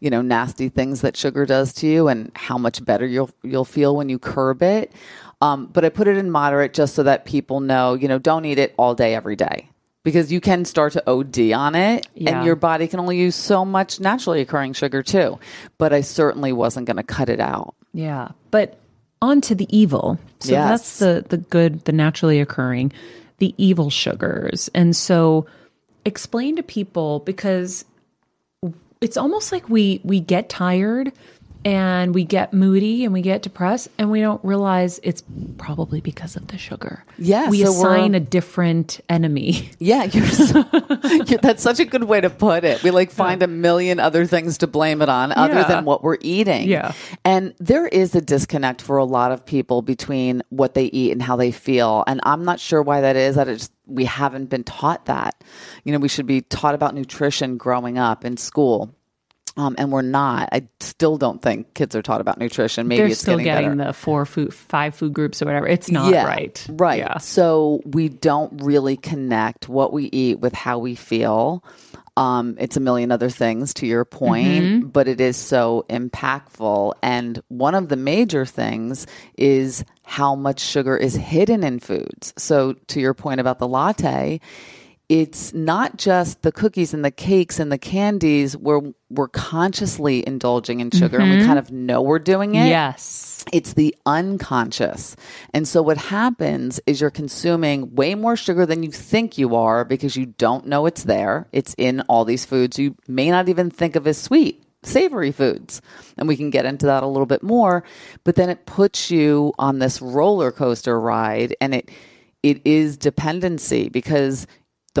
you know, nasty things that sugar does to you and how much better you'll feel when you curb it. But I put it in moderate just so that people know, you know, don't eat it all day, every day. Because you can start to OD on it, and your body can only use so much naturally occurring sugar too. But I certainly wasn't going to cut it out. Yeah. But on to the evil. So that's the good, the naturally occurring, the evil sugars. And so explain to people, because it's almost like we get tired and we get moody and we get depressed and we don't realize it's probably because of the sugar. Yeah, we assign a different enemy. Yeah, that's such a good way to put it. We like find a million other things to blame it on other than what we're eating. Yeah. And there is a disconnect for a lot of people between what they eat and how they feel. And I'm not sure why that is. We haven't been taught that. You know, we should be taught about nutrition growing up in school. And we're not. I still don't think kids are taught about nutrition. Maybe they're still getting the 5 food groups or whatever. It's not right. Right. Yeah. So we don't really connect what we eat with how we feel. It's a million other things, to your point, mm-hmm. but it is so impactful. And one of the major things is how much sugar is hidden in foods. So to your point about the latte, it's not just the cookies and the cakes and the candies where we're consciously indulging in sugar mm-hmm. and we kind of know we're doing it. Yes. It's the unconscious. And so what happens is you're consuming way more sugar than you think you are because you don't know it's there. It's in all these foods you may not even think of as sweet, savory foods. And we can get into that a little bit more. But then it puts you on this roller coaster ride, and it is dependency because the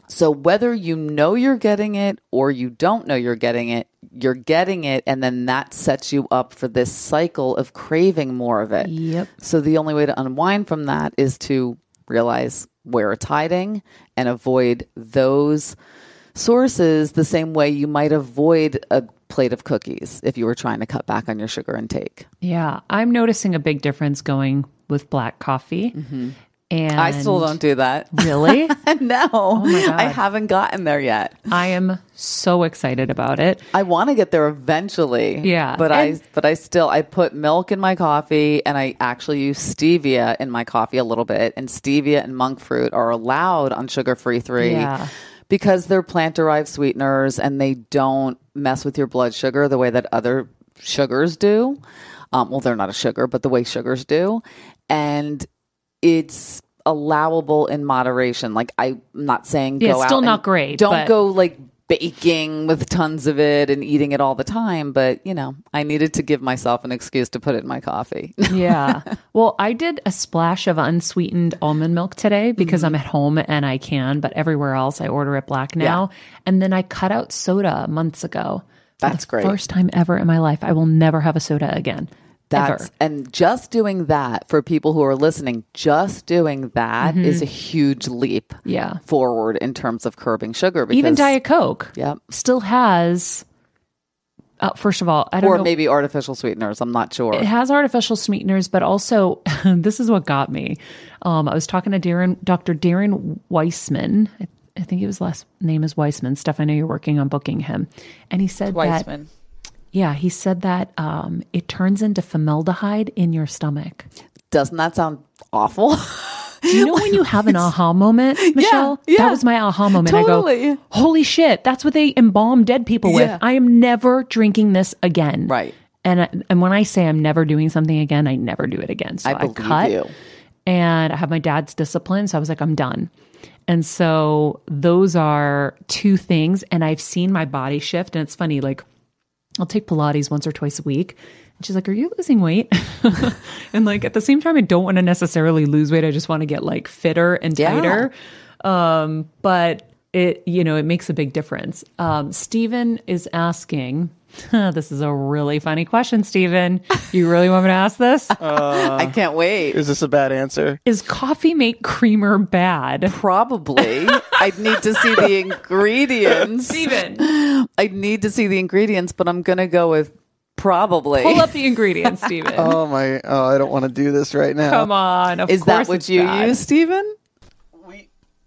So whether you know you're getting it or you don't know you're getting it, and then that sets you up for this cycle of craving more of it. Yep. So the only way to unwind from that is to realize where it's hiding and avoid those sources the same way you might avoid a plate of cookies if you were trying to cut back on your sugar intake. Yeah. I'm noticing a big difference going with black coffee. Mm-hmm. And I still don't do that. Really? No. Oh my God. I haven't gotten there yet. I am so excited about it. I want to get there eventually. Yeah. But I put milk in my coffee, and I actually use stevia in my coffee a little bit. And stevia and monk fruit are allowed on Sugar Free 3. Yeah. Because they're plant-derived sweeteners and they don't mess with your blood sugar the way that other sugars do. Well, they're not a sugar, but the way sugars do. And it's allowable in moderation. Like, I'm not saying go out. It's still not great. Don't go like baking with tons of it and eating it all the time. But, you know, I needed to give myself an excuse to put it in my coffee. Yeah. Well, I did a splash of unsweetened almond milk today because mm-hmm. I'm at home and I can, but everywhere else I order it black now. Yeah. And then I cut out soda months ago. That's great. First time ever in my life. I will never have a soda again. And just doing that, for people who are listening, just doing that mm-hmm. is a huge leap forward in terms of curbing sugar. Because, even Diet Coke still has, first of all, I don't know. Or maybe artificial sweeteners. I'm not sure. It has artificial sweeteners, but also this is what got me. I was talking to Dr. Darren Weissman. I think his last name is Weissman. Steph, I know you're working on booking him. And he said Weissman. Yeah, he said that it turns into formaldehyde in your stomach. Doesn't that sound awful? Do you know when you have an aha moment, Michelle? Yeah, yeah. That was my aha moment. Totally. I go, holy shit, that's what they embalm dead people with. I am never drinking this again. Right. And when I say I'm never doing something again, I never do it again. So I cut. You. And I have my dad's discipline. So I was like, I'm done. And so those are two things. And I've seen my body shift. And it's funny, like, I'll take Pilates once or twice a week. And she's like, are you losing weight? And like, at the same time, I don't want to necessarily lose weight. I just want to get like fitter and tighter. Yeah. But it, you know, it makes a big difference. Steven is asking, this is a really funny question, Steven. You really want me to ask this? I can't wait. Is this a bad answer? Is coffee make creamer bad? Probably. I'd need to see the ingredients. Steven. I'd need to see the ingredients, but I'm going to go with probably. Pull up the ingredients, Steven. Oh, I don't want to do this right now. Come on. Is that what you use, Steven?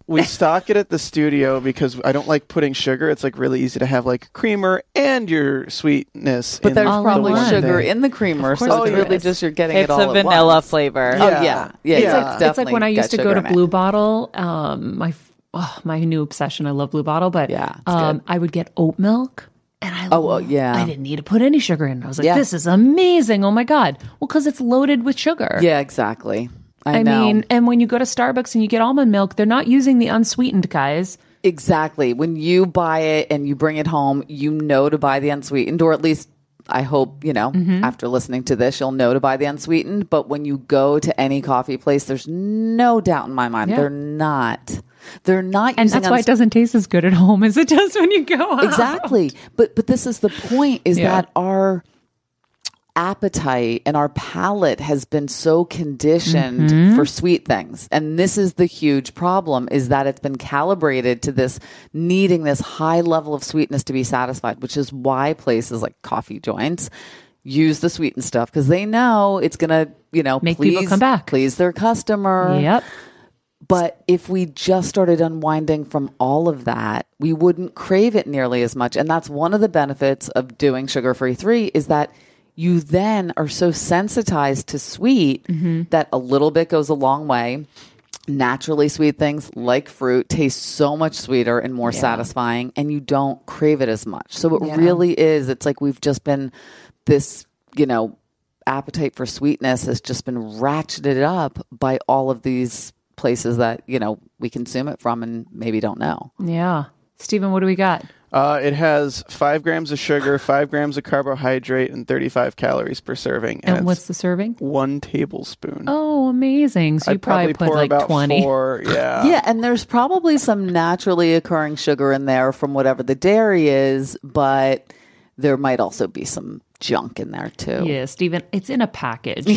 We stock it at the studio because I don't like putting sugar. It's like really easy to have like creamer and your sweetness. But there's probably sugar in the creamer, so it's really just you're getting it all at once. It's a vanilla flavor. Yeah. Oh, yeah. It's like when I used to go to Blue Bottle, my my new obsession. I love Blue Bottle, but I would get oat milk. And I didn't need to put any sugar in. I was like, this is amazing. Oh, my God. Well, because it's loaded with sugar. Yeah, exactly. I mean, and when you go to Starbucks and you get almond milk, they're not using the unsweetened, guys. Exactly. When you buy it and you bring it home, you know to buy the unsweetened, or at least I hope, after listening to this, you'll know to buy the unsweetened. But when you go to any coffee place, there's no doubt in my mind they're not. They're not, and that's why it doesn't taste as good at home as it does when you go out. Exactly. But this is the point: is that our appetite and our palate has been so conditioned for sweet things, and this is the huge problem: is that it's been calibrated to this needing this high level of sweetness to be satisfied, which is why places like coffee joints use the sweetened stuff because they know it's going to, make people come back, please their customer. Yep. But if we just started unwinding from all of that, we wouldn't crave it nearly as much. And that's one of the benefits of doing Sugar Free 3 is that you then are so sensitized to sweet that a little bit goes a long way. Naturally sweet things like fruit taste so much sweeter and more satisfying, and you don't crave it as much. So it really is. It's like we've just been this, appetite for sweetness has just been ratcheted up by all of these places that, we consume it from and maybe don't know. Yeah. Stephen, what do we got? It has 5 grams of sugar, 5 grams of carbohydrate, and 35 calories per serving. And what's the serving? 1 tablespoon. Oh, amazing. So you probably put like 20. 4, yeah. Yeah. And there's probably some naturally occurring sugar in there from whatever the dairy is, but there might also be some junk in there too. Yeah, Stephen, it's in a package.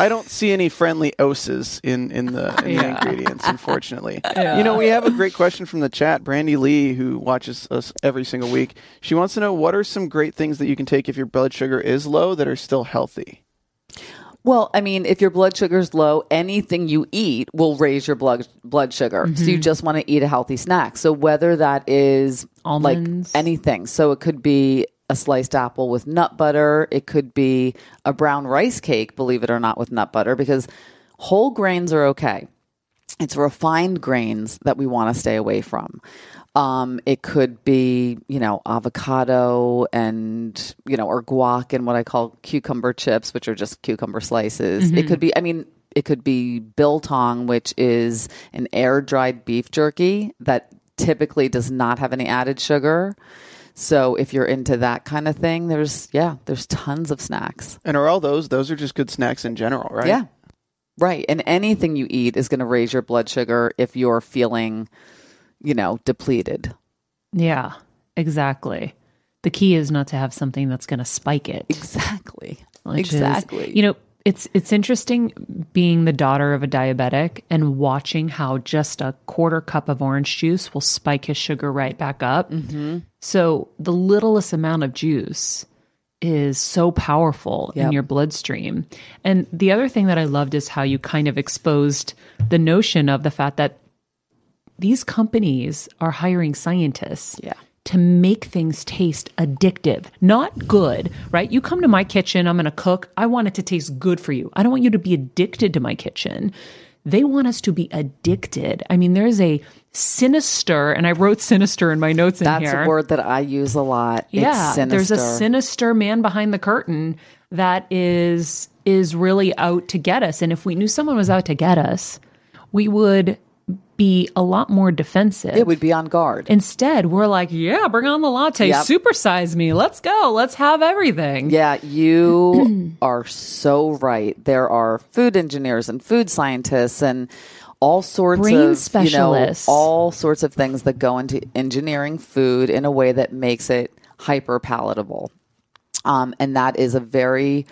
I don't see any friendly oses in the ingredients, unfortunately. Yeah. We have a great question from the chat. Brandy Lee, who watches us every single week, she wants to know, what are some great things that you can take if your blood sugar is low that are still healthy? Well, I mean, if your blood sugar is low, anything you eat will raise your blood sugar. So you just want to eat a healthy snack. So whether that is almonds, like anything. So it could be a sliced apple with nut butter. It could be a brown rice cake, believe it or not, with nut butter, because whole grains are okay. It's refined grains that we want to stay away from. It could be, avocado and, or guac and what I call cucumber chips, which are just cucumber slices. It could be biltong, which is an air-dried beef jerky that typically does not have any added sugar. So if you're into that kind of thing, there's tons of snacks. And are all those are just good snacks in general, right? Yeah. Right. And anything you eat is going to raise your blood sugar if you're feeling, depleted. Yeah, exactly. The key is not to have something that's going to spike it. Exactly. Exactly. It's interesting being the daughter of a diabetic and watching how just a quarter cup of orange juice will spike his sugar right back up. So the littlest amount of juice is so powerful in your bloodstream. And the other thing that I loved is how you kind of exposed the notion of the fact that these companies are hiring scientists. Yeah. To make things taste addictive, not good, right? You come to my kitchen, I'm going to cook. I want it to taste good for you. I don't want you to be addicted to my kitchen. They want us to be addicted. I mean, there's a sinister, and I wrote sinister in my notes in here. That's a word that I use a lot. Yeah, it's sinister. There's a sinister man behind the curtain that is really out to get us. And if we knew someone was out to get us, we would be a lot more defensive. It would be on guard. Instead, we're like, bring on the latte, supersize me. Let's go. Let's have everything. Yeah, you are so right. There are food engineers and food scientists and all sorts brain specialists. All sorts of things that go into engineering food in a way that makes it hyper palatable. And that is a very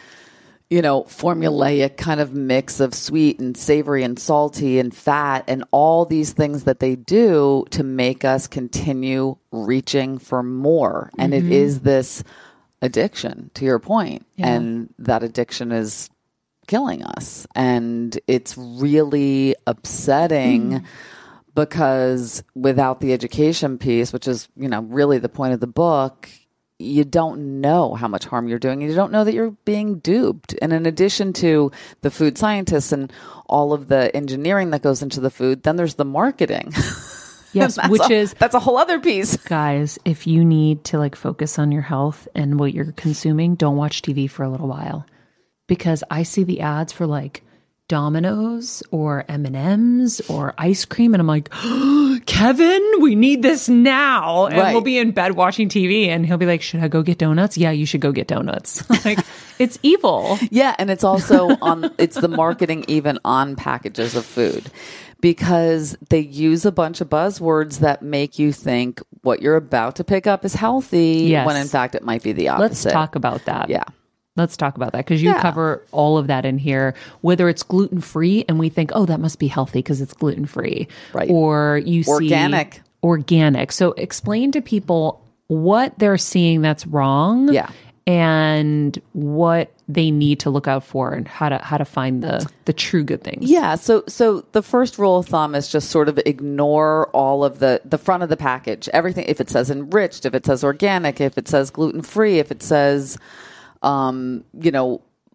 formulaic kind of mix of sweet and savory and salty and fat and all these things that they do to make us continue reaching for more. And it is this addiction, to your point. Yeah. And that addiction is killing us. And it's really upsetting because without the education piece, which is, really the point of the book, you don't know how much harm you're doing. And you don't know that you're being duped. And in addition to the food scientists and all of the engineering that goes into the food, then there's the marketing Yes, that's a whole other piece. Guys, if you need to like focus on your health and what you're consuming, don't watch TV for a little while, because I see the ads for like Domino's or M&M's or ice cream, and I'm like, oh, Kevin, we need this now. And right. We'll be in bed watching TV and he'll be like, should I go get donuts? Yeah, you should go get donuts. Like, it's evil. Yeah, and it's also it's the marketing even on packages of food, because they use a bunch of buzzwords that make you think what you're about to pick up is healthy, yes, when in fact it might be the opposite. Let's talk about that. Yeah. Let's talk about that, because you cover all of that in here, whether it's gluten-free and we think, oh, that must be healthy because it's gluten-free. Right. Or you see organic. So explain to people what they're seeing that's wrong, and what they need to look out for and how to find the true good things. Yeah. So the first rule of thumb is just sort of ignore all of the front of the package. Everything, if it says enriched, if it says organic, if it says gluten-free, if it says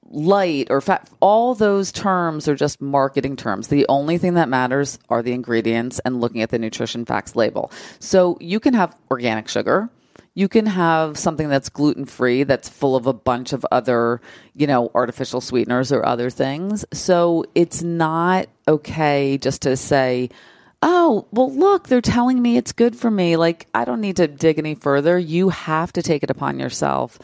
light or fat, all those terms are just marketing terms. The only thing that matters are the ingredients and looking at the nutrition facts label. So you can have organic sugar. You can have something that's gluten-free that's full of a bunch of other, artificial sweeteners or other things. So it's not okay just to say, oh, well, look, they're telling me it's good for me. Like, I don't need to dig any further. You have to take it upon yourself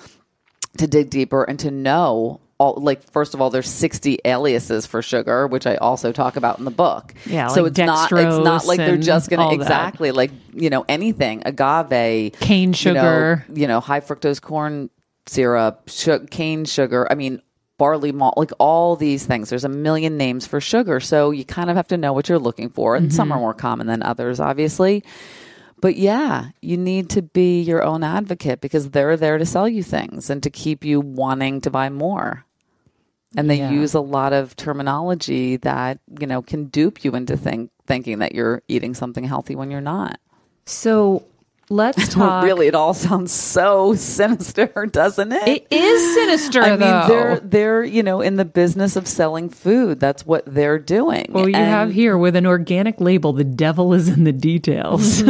to dig deeper and to know all, like, first of all, there's 60 aliases for sugar, which I also talk about in the book. Yeah. So like it's not like they're just going to anything, agave, cane sugar, high fructose corn syrup, cane sugar. I mean, barley malt, like all these things. There's a million names for sugar. So you kind of have to know what you're looking for. And some are more common than others, obviously. But yeah, you need to be your own advocate, because they're there to sell you things and to keep you wanting to buy more. And they use a lot of terminology that, can dupe you into thinking that you're eating something healthy when you're not. So let's talk. Really, it all sounds so sinister, doesn't it? It is sinister, I mean, they're in the business of selling food. That's what they're doing. Well, you have here with an organic label, the devil is in the details.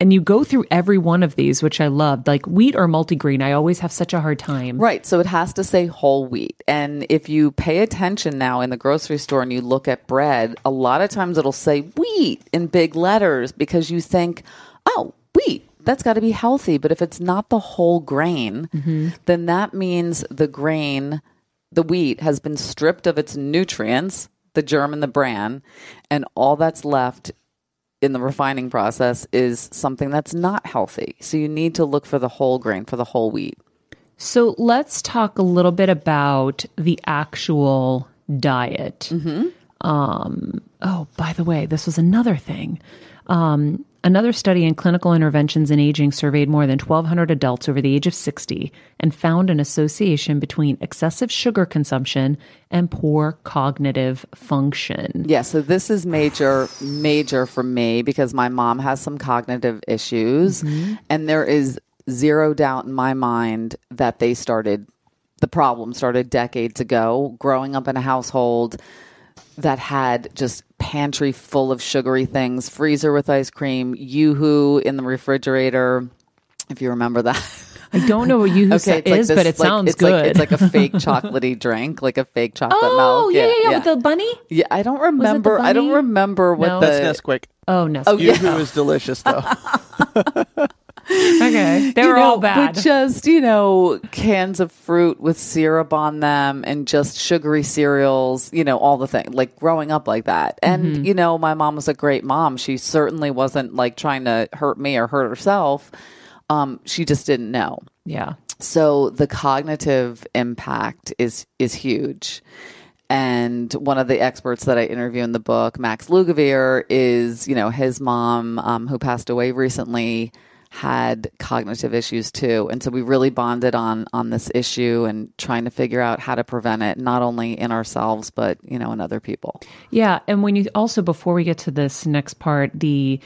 And you go through every one of these, which I loved. Like wheat or multigrain, I always have such a hard time. Right. So it has to say whole wheat. And if you pay attention now in the grocery store and you look at bread, a lot of times it'll say wheat in big letters, because you think, oh, wheat, that's got to be healthy. But if it's not the whole grain, then that means the grain, the wheat, has been stripped of its nutrients, the germ and the bran, and all that's left in the refining process is something that's not healthy. So you need to look for the whole grain, for the whole wheat. So let's talk a little bit about the actual diet. By the way, this was another thing. Another study in Clinical Interventions in Aging surveyed more than 1,200 adults over the age of 60 and found an association between excessive sugar consumption and poor cognitive function. Yeah, so this is major, major for me, because my mom has some cognitive issues, and there is zero doubt in my mind that the problem started decades ago, growing up in a household that had just pantry full of sugary things, freezer with ice cream, Yoo-Hoo in the refrigerator, if you remember that. I don't know what Yoo-Hoo is, but it sounds good. It's like a fake chocolatey drink, like a fake chocolate milk. Oh, yeah, with the bunny? Yeah, I don't remember. I don't remember what That's Nesquik. Oh, Nesquik. Oh, yeah. Yoo-Hoo is delicious, though. Okay, they were all bad. But just, cans of fruit with syrup on them and just sugary cereals, all the things, like growing up like that. And, my mom was a great mom. She certainly wasn't like trying to hurt me or hurt herself. She just didn't know. Yeah. So the cognitive impact is huge. And one of the experts that I interview in the book, Max Lugavere, is, his mom, who passed away recently, had cognitive issues too. And so we really bonded on this issue and trying to figure out how to prevent it, not only in ourselves, but, in other people. Yeah. And when you also, before we get to this next part, the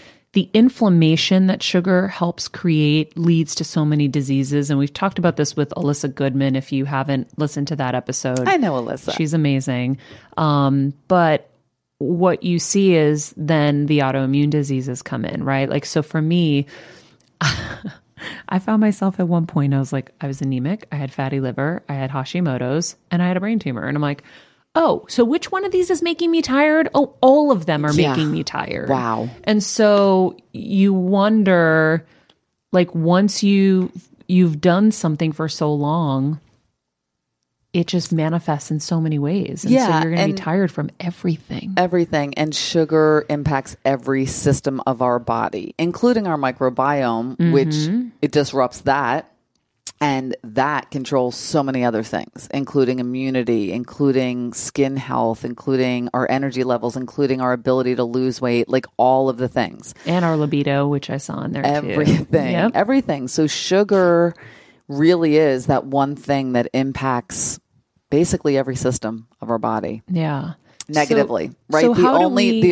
inflammation that sugar helps create leads to so many diseases. And we've talked about this with Alyssa Goodman. If you haven't listened to that episode, I know Alyssa, she's amazing. But what you see is then the autoimmune diseases come in, right? Like, so for me, I found myself at one point, I was like, I was anemic, I had fatty liver, I had Hashimoto's, and I had a brain tumor. And I'm like, oh, so which one of these is making me tired? Oh, all of them are making me tired. Wow. And so you wonder, like, once you've done something for so long, it just manifests in so many ways. And so you're going to be tired from everything. Everything. And sugar impacts every system of our body, including our microbiome, which it disrupts that. And that controls so many other things, including immunity, including skin health, including our energy levels, including our ability to lose weight, like all of the things. And our libido, which I saw in there Everything. So sugar really is that one thing that impacts basically every system of our body. Yeah. Negatively, so, right? So the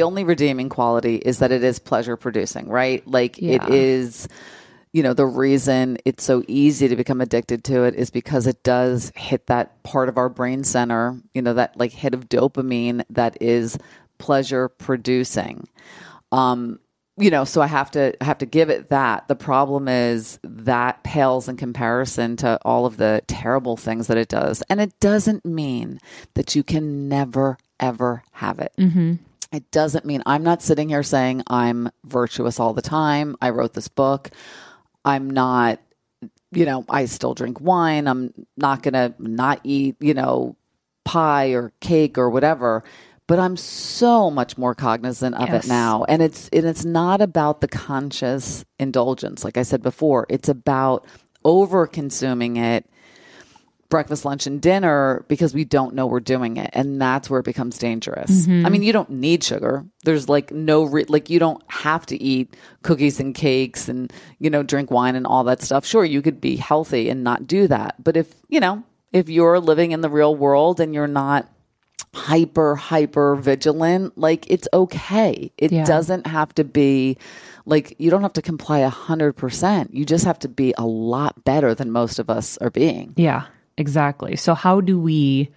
only redeeming quality is that it is pleasure producing, right? Like it is, you know, the reason it's so easy to become addicted to it is because it does hit that part of our brain center, you know, that like hit of dopamine that is pleasure producing. You know, so I have to give it that. The problem is that pales in comparison to all of the terrible things that it does. And it doesn't mean that you can never, ever have it. Mm-hmm. It doesn't mean, I'm not sitting here saying I'm virtuous all the time. I wrote this book. I'm not, you know, I still drink wine. I'm not going to not eat, you know, pie or cake or whatever. But I'm so much more cognizant of it now. And it's not about the conscious indulgence. Like I said before, it's about over-consuming it, breakfast, lunch, and dinner, because we don't know we're doing it. And that's where it becomes dangerous. Mm-hmm. I mean, you don't need sugar. There's like you don't have to eat cookies and cakes and, you know, drink wine and all that stuff. Sure, you could be healthy and not do that. But if, you know, if you're living in the real world and you're not hyper vigilant, like it's okay. It doesn't have to be like, you don't have to comply 100%. You just have to be a lot better than most of us are being. Yeah, exactly. So how do we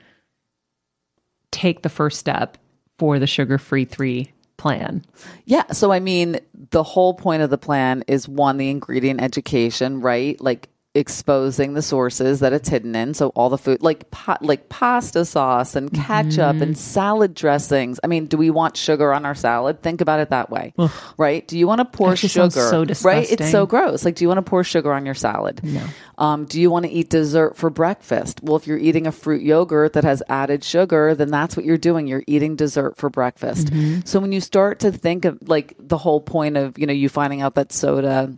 take the first step for the Sugar-Free 3 plan? Yeah. So, I mean, the whole point of the plan is one, the ingredient education, right? Like, exposing the sources that it's hidden in. So all the food, like pasta sauce and ketchup and salad dressings. I mean, do we want sugar on our salad? Think about it that way, right? Do you want to pour sugar? So disgusting. Right? It's so gross. Like, do you want to pour sugar on your salad? No. Do you want to eat dessert for breakfast? Well, if you're eating a fruit yogurt that has added sugar, then that's what you're doing. You're eating dessert for breakfast. Mm-hmm. So when you start to think of like the whole point of, you know, you finding out that soda,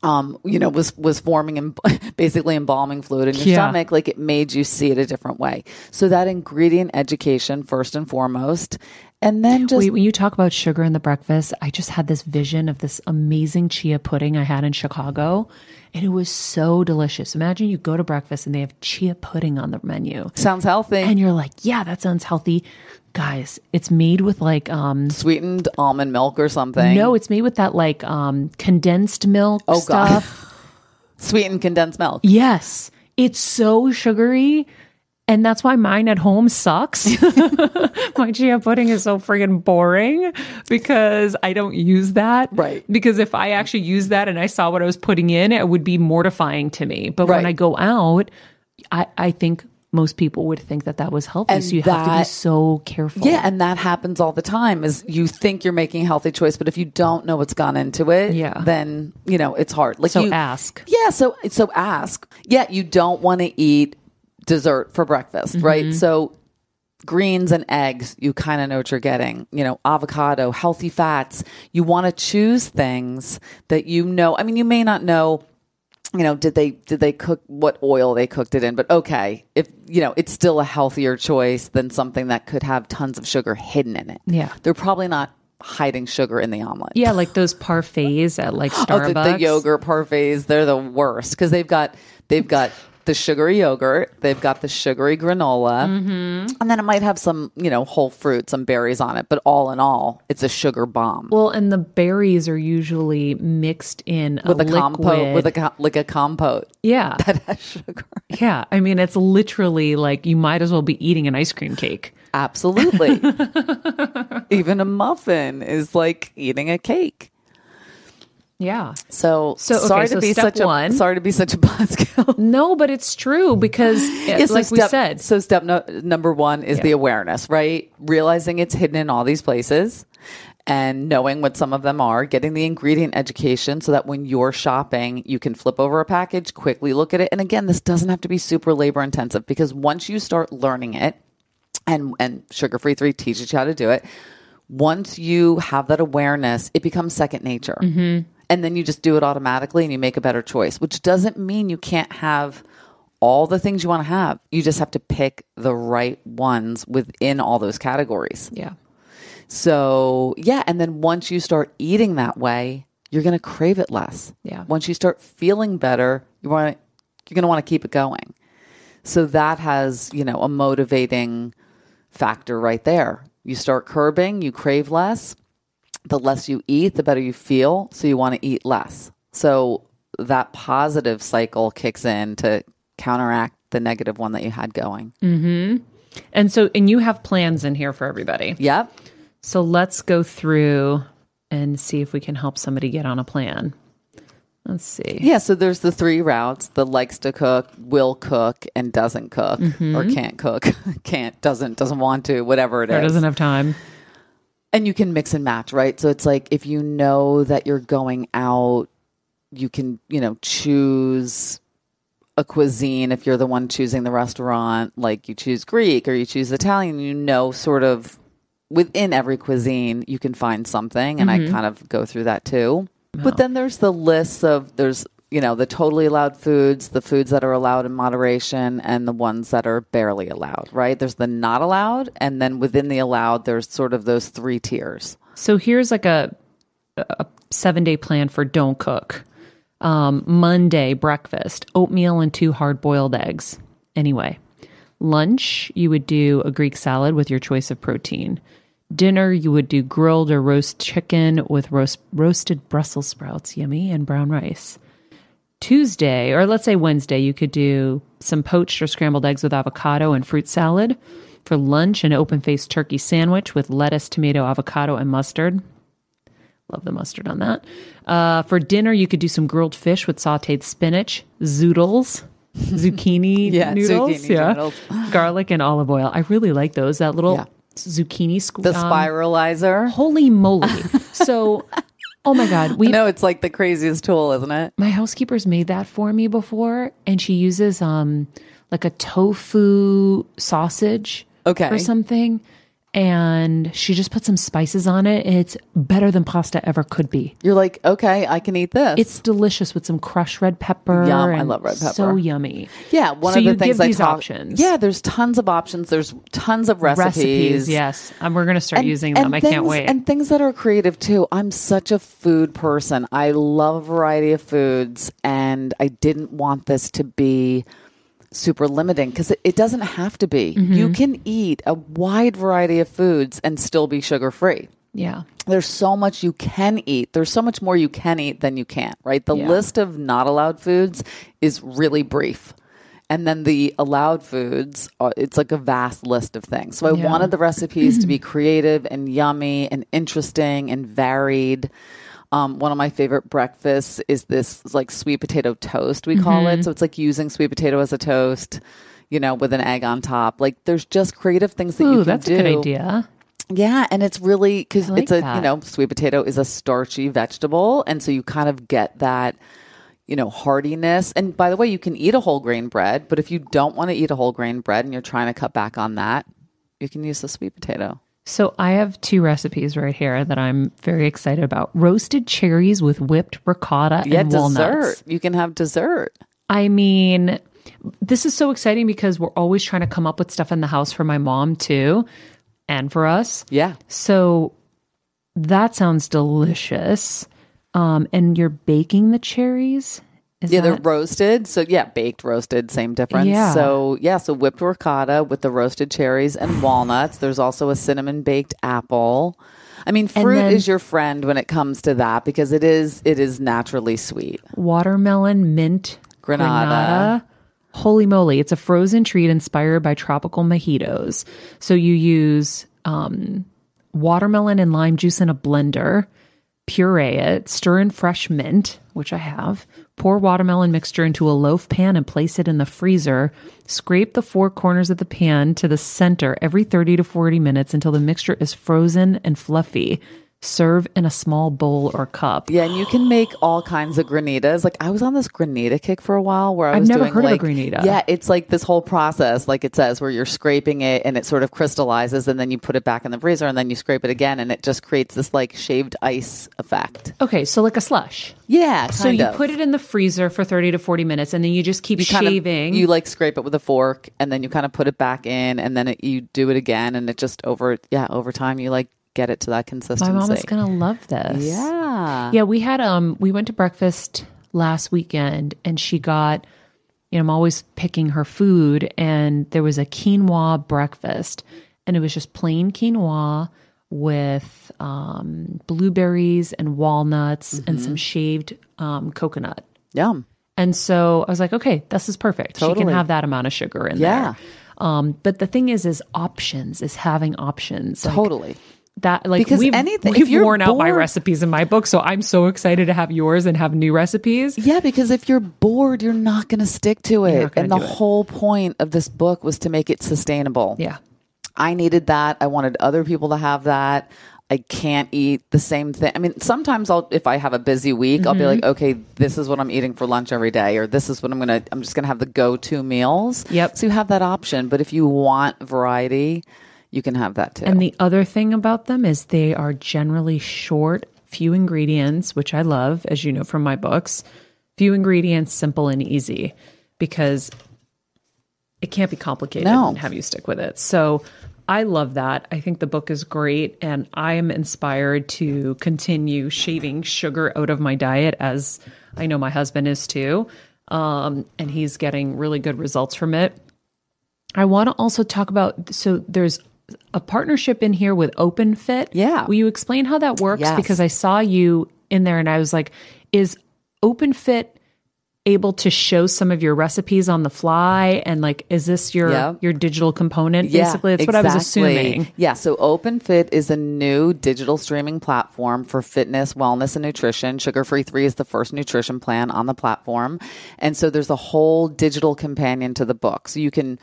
you know, was forming and basically embalming fluid in your stomach, like it made you see it a different way. So that ingredient education first and foremost. And then just when you talk about sugar in the breakfast, I just had this vision of this amazing chia pudding I had in Chicago, and it was so delicious. Imagine you go to breakfast and they have chia pudding on the menu. Sounds healthy. And you're like, yeah, that sounds healthy. Guys, it's made with like sweetened almond milk or something. No, it's made with that like condensed milk stuff. God. Sweetened condensed milk. Yes. It's so sugary. And that's why mine at home sucks. My chia pudding is so friggin' boring because I don't use that. Right. Because if I actually used that and I saw what I was putting in, it would be mortifying to me. But when I go out, I think most people would think that that was healthy. And so you have to be so careful. Yeah. And that happens all the time, is you think you're making a healthy choice, but if you don't know what's gone into it, then, you know, it's hard. Like, so ask. Yeah. So ask. Yeah. You don't want to eat dessert for breakfast, right? So greens and eggs, you kind of know what you're getting, you know, avocado, healthy fats. You want to choose things that, you know, I mean, you may not know, you know, did they cook, what oil they cooked it in, but okay, if, you know, it's still a healthier choice than something that could have tons of sugar hidden in it. Yeah. They're probably not hiding sugar in the omelet. Yeah, like those parfaits at like Starbucks. Oh, the yogurt parfaits, they're the worst because they've got the sugary yogurt, they've got the sugary granola, and then it might have some, you know, whole fruit, some berries on it, but all in all, it's a sugar bomb. Well, and the berries are usually mixed in with a compote, like a compote. Yeah, that has sugar. Yeah, I mean, it's literally like you might as well be eating an ice cream cake. Absolutely. Even a muffin is like eating a cake. Yeah. Sorry to be such a buzzkill. No, but it's true because like we said. So step number one is the awareness, right? Realizing it's hidden in all these places and knowing what some of them are, getting the ingredient education so that when you're shopping, you can flip over a package, quickly look at it. And again, this doesn't have to be super labor intensive because once you start learning it, and Sugar Free 3 teaches you how to do it, once you have that awareness, it becomes second nature. Mm-hmm. And then you just do it automatically and you make a better choice, which doesn't mean you can't have all the things you want to have. You just have to pick the right ones within all those categories. Yeah. So, yeah. And then once you start eating that way, you're going to crave it less. Yeah. Once you start feeling better, you're going to want to keep it going. So that has, a motivating factor right there. You start curbing, you crave less. The less you eat, the better you feel. So you want to eat less. So that positive cycle kicks in to counteract the negative one that you had going. Mm-hmm. And you have plans in here for everybody. Yep. So let's go through and see if we can help somebody get on a plan. Let's see. Yeah. So there's the three routes: the likes to cook, will cook, and doesn't cook, mm-hmm. or can't cook, doesn't want to, whatever it is. Or doesn't have time. And you can mix and match, right? So it's like, if you know that you're going out, you can, choose a cuisine. If you're the one choosing the restaurant, like you choose Greek or you choose Italian, sort of within every cuisine, you can find something. And mm-hmm. I kind of go through that too. Oh. But then there's the lists of, the totally allowed foods, the foods that are allowed in moderation, and the ones that are barely allowed, right? There's the not allowed, and then within the allowed, there's sort of those three tiers. So here's like a 7-day plan for don't cook. Monday, breakfast, oatmeal and 2 hard-boiled eggs. Anyway, lunch, you would do a Greek salad with your choice of protein. Dinner, you would do grilled or roast chicken with roasted Brussels sprouts, yummy, and brown rice. Tuesday, or let's say Wednesday, you could do some poached or scrambled eggs with avocado and fruit salad. For lunch, an open-faced turkey sandwich with lettuce, tomato, avocado, and mustard. Love the mustard on that. For dinner, you could do some grilled fish with sautéed spinach, zoodles, zucchini noodles, garlic and olive oil. I really like those. That little zucchini the spiralizer. Holy moly. So... Oh my God. We know, it's like the craziest tool, isn't it? My housekeeper's made that for me before, and she uses like a tofu sausage or something, and she just put some spices on it. It's better than pasta ever could be. You're like, okay, I can eat this. It's delicious with some crushed red pepper. Yum, I love red pepper. So yummy. Yeah, options. Yeah, there's tons of options. There's tons of recipes. Yes, we're going to start using them. I can't wait. And things that are creative too. I'm such a food person. I love a variety of foods, and I didn't want this to be super limiting, because it doesn't have to be. Mm-hmm. You can eat a wide variety of foods and still be sugar free. Yeah. There's so much you can eat. There's so much more you can eat than you can't, right? The list of not allowed foods is really brief. And then the allowed foods, it's like a vast list of things. So I wanted the recipes to be creative and yummy and interesting and varied. One of my favorite breakfasts is this like sweet potato toast, we call it. So it's like using sweet potato as a toast, with an egg on top. Like there's just creative things that you can do. That's a good idea. Yeah. And it's really, because sweet potato is a starchy vegetable. And so you kind of get that, hardiness. And by the way, you can eat a whole grain bread, but if you don't want to eat a whole grain bread and you're trying to cut back on that, you can use the sweet potato. So I have 2 recipes right here that I'm very excited about. Roasted cherries with whipped ricotta and walnuts. Dessert. You can have dessert. I mean, this is so exciting because we're always trying to come up with stuff in the house for my mom too, and for us. Yeah. So that sounds delicious. And you're baking the cherries? They're roasted. So baked, roasted, same difference. Yeah. So whipped ricotta with the roasted cherries and walnuts. There's also a cinnamon baked apple. I mean, fruit is your friend when it comes to that, because it is naturally sweet. Watermelon, mint, granada. Holy moly, it's a frozen treat inspired by tropical mojitos. So you use watermelon and lime juice in a blender, puree it, stir in fresh mint, which I have, pour watermelon mixture into a loaf pan and place it in the freezer. Scrape the four corners of the pan to the center every 30 to 40 minutes until the mixture is frozen and fluffy. Serve in a small bowl or cup. Yeah, and you can make all kinds of granitas. Like, I was on this granita kick for a while where I've never heard of a granita. Yeah, it's like this whole process, like it says, where you're scraping it and it sort of crystallizes and then you put it back in the freezer and then you scrape it again and it just creates this like shaved ice effect. Okay, so like a slush. Yeah, kind so you of. Put it in the freezer for 30 to 40 minutes and then you just keep shaving. Kind of, you like scrape it with a fork and then you kind of put it back in and then you do it again and it just over time you like get it to that consistency. My mom is gonna love this. Yeah. We had we went to breakfast last weekend and she got, I'm always picking her food, and there was a quinoa breakfast and it was just plain quinoa with blueberries and walnuts and some shaved coconut. Yum. And so I was like, okay, this is perfect. Totally. She can have that amount of sugar in there. But the thing is options, is having options. Like, totally. That like because we've worn out my recipes in my book, so I'm so excited to have yours and have new recipes. Yeah, because if you're bored, you're not going to stick to it. And the whole point of this book was to make it sustainable. Yeah, I needed that. I wanted other people to have that. I can't eat the same thing. I mean, sometimes if I have a busy week, I'll be like, okay, this is what I'm eating for lunch every day, or this is what I'm just going to have the go-to meals. Yep. So you have that option. But if you want variety, you can have that too. And the other thing about them is they are generally short, few ingredients, which I love, as you know from my books. Few ingredients, simple and easy, because it can't be complicated and have you stick with it. So I love that. I think the book is great, and I am inspired to continue shaving sugar out of my diet, as I know my husband is too, and he's getting really good results from it. I want to also talk about, so there's a partnership in here with OpenFit. Yeah. Will you explain how that works? Yes. Because I saw you in there and I was like, is OpenFit able to show some of your recipes on the fly? And like, is this your digital component? Yeah, basically, that's exactly what I was assuming. Yeah. So OpenFit is a new digital streaming platform for fitness, wellness, and nutrition. Sugar Free 3 is the first nutrition plan on the platform. And so there's a whole digital companion to the book. So you can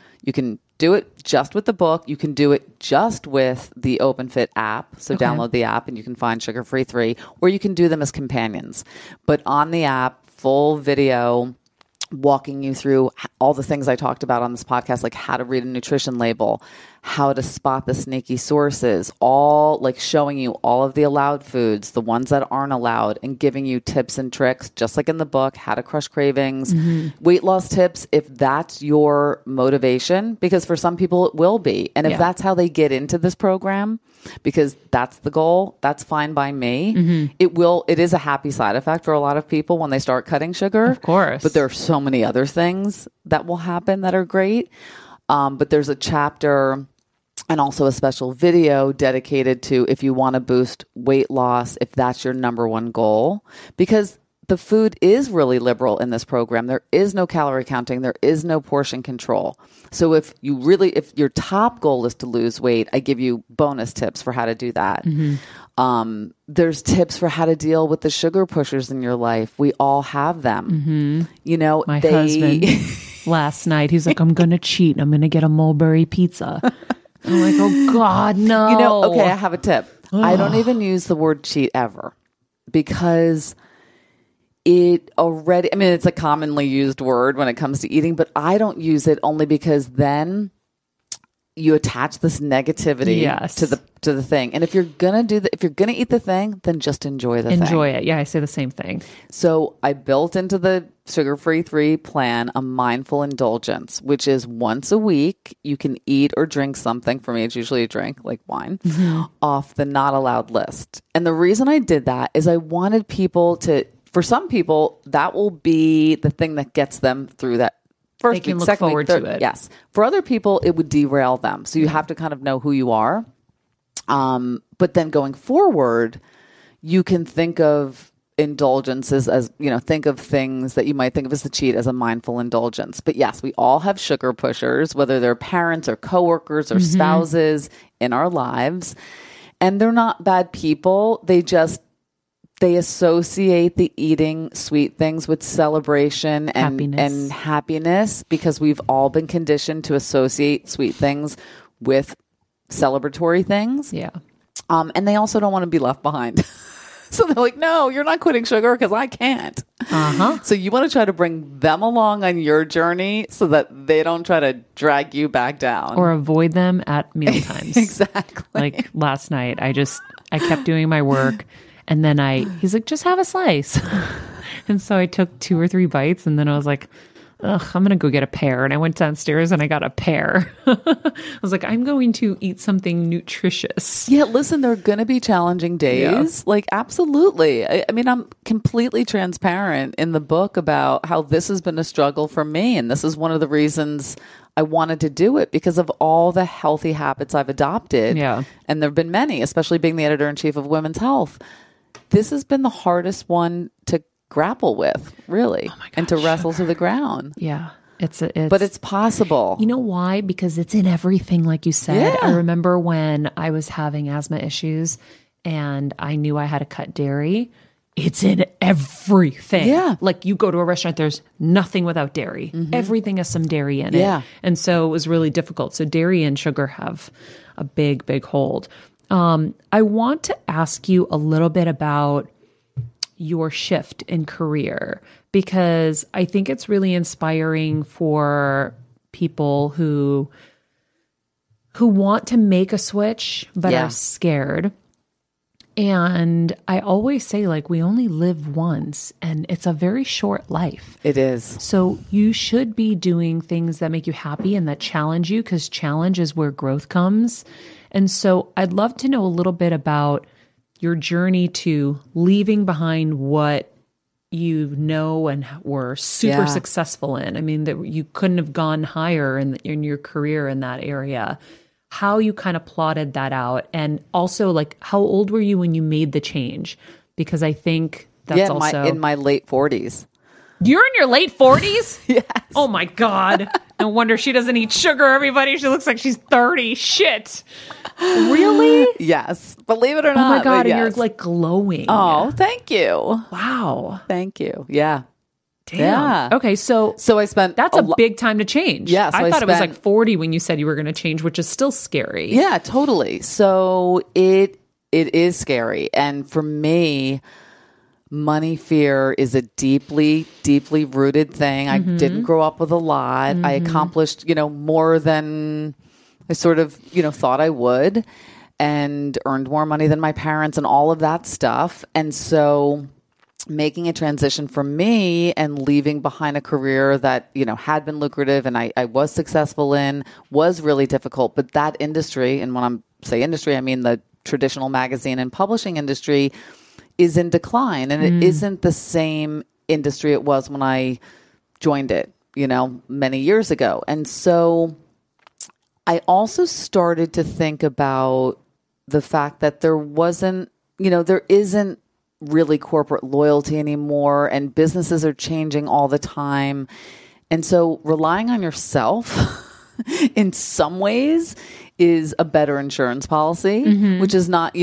do it just with the book. You can do it just with the OpenFit app. So download the app and you can find Sugar Free 3, or you can do them as companions. But on the app, full video walking you through all the things I talked about on this podcast, like how to read a nutrition label, how to spot the sneaky sources, all like showing you all of the allowed foods, the ones that aren't allowed, and giving you tips and tricks, just like in the book, how to crush cravings, weight loss tips, if that's your motivation, because for some people it will be. And if that's how they get into this program, because that's the goal, that's fine by me. It is a happy side effect for a lot of people when they start cutting sugar. Of course. But there are so many other things that will happen that are great. But there's a chapter and also a special video dedicated to if you want to boost weight loss, if that's your number one goal, because the food is really liberal in this program. There is no calorie counting. There is no portion control. So if your top goal is to lose weight, I give you bonus tips for how to do that. There's tips for how to deal with the sugar pushers in your life. We all have them. My husband last night, he's like, I'm going to cheat and I'm going to get a mulberry pizza. I'm like, oh God, no. Okay, I have a tip. I don't even use the word cheat ever, because it already, I mean, it's a commonly used word when it comes to eating, but I don't use it only because then you attach this negativity to the thing. And if you're gonna if you're gonna eat the thing, then just enjoy it. Yeah, I say the same thing. So I built into the Sugar Free 3 plan a mindful indulgence, which is once a week you can eat or drink something. For me, it's usually a drink, like wine, off the not allowed list. And the reason I did that is I wanted people to, for some people, that will be the thing that gets them through that first week, second week, third, to it. Yes. For other people, it would derail them. So you have to kind of know who you are. But then going forward, you can think of indulgences as, you know, think of things that you might think of as the cheat as a mindful indulgence. But yes, we all have sugar pushers, whether they're parents or coworkers or spouses in our lives. And they're not bad people. They associate the eating sweet things with celebration and happiness. And happiness, because we've all been conditioned to associate sweet things with celebratory things. Yeah. And they also don't want to be left behind. So they're like, no, you're not quitting sugar because I can't. So you want to try to bring them along on your journey so that they don't try to drag you back down. Or avoid them at mealtimes. Exactly. Like last night, I kept doing my work. And then he's like, just have a slice. And so I took 2 or 3 bites, and then I was like, ugh, I'm going to go get a pear. And I went downstairs and I got a pear. I was like, I'm going to eat something nutritious. Yeah, listen, there are going to be challenging days. Yeah. Like, absolutely. I mean, I'm completely transparent in the book about how this has been a struggle for me. And this is one of the reasons I wanted to do it, because of all the healthy habits I've adopted. Yeah. And there have been many, especially being the editor-in-chief of Women's Health. This has been the hardest one to grapple with, really, and to wrestle to the ground. Yeah. But it's possible. You know why? Because it's in everything, like you said. Yeah. I remember when I was having asthma issues and I knew I had to cut dairy. It's in everything. Yeah. Like, you go to a restaurant, there's nothing without dairy. Mm-hmm. Everything has some dairy in it. Yeah. And so it was really difficult. So dairy and sugar have a big, big hold. I want to ask you a little bit about your shift in career, because I think it's really inspiring for people who want to make a switch but are scared. And I always say, like, we only live once, and it's a very short life. It is. So you should be doing things that make you happy and that challenge you, because challenge is where growth comes. And so I'd love to know a little bit about your journey to leaving behind what you know and were super successful in. I mean, that you couldn't have gone higher in your career in that area. How you kind of plotted that out. And also, like, how old were you when you made the change? Because I think that's also... in my late 40s. You're in your late 40s? Yes. Oh, my God. No wonder she doesn't eat sugar, everybody. She looks like she's 30. Shit. Really? Yes. Believe it or not. Oh, my God. And you're, like, glowing. Oh, thank you. Wow. Thank you. Yeah. Damn. Yeah. Okay. So I spent. That's a big time to change. Yes. Yeah, so I thought it was like 40 when you said you were going to change, which is still scary. Yeah, totally. So it is scary. And for me, money fear is a deeply, deeply rooted thing. Mm-hmm. I didn't grow up with a lot. Mm-hmm. I accomplished, more than I sort of, thought I would, and earned more money than my parents and all of that stuff. And so making a transition for me and leaving behind a career that, had been lucrative and I was successful in was really difficult. But that industry, and when I say industry, I mean the traditional magazine and publishing industry, is in decline. And it isn't the same industry it was when I joined it, many years ago. And so I also started to think about the fact that there isn't really corporate loyalty anymore, and businesses are changing all the time. And so relying on yourself in some ways is a better insurance policy, which is not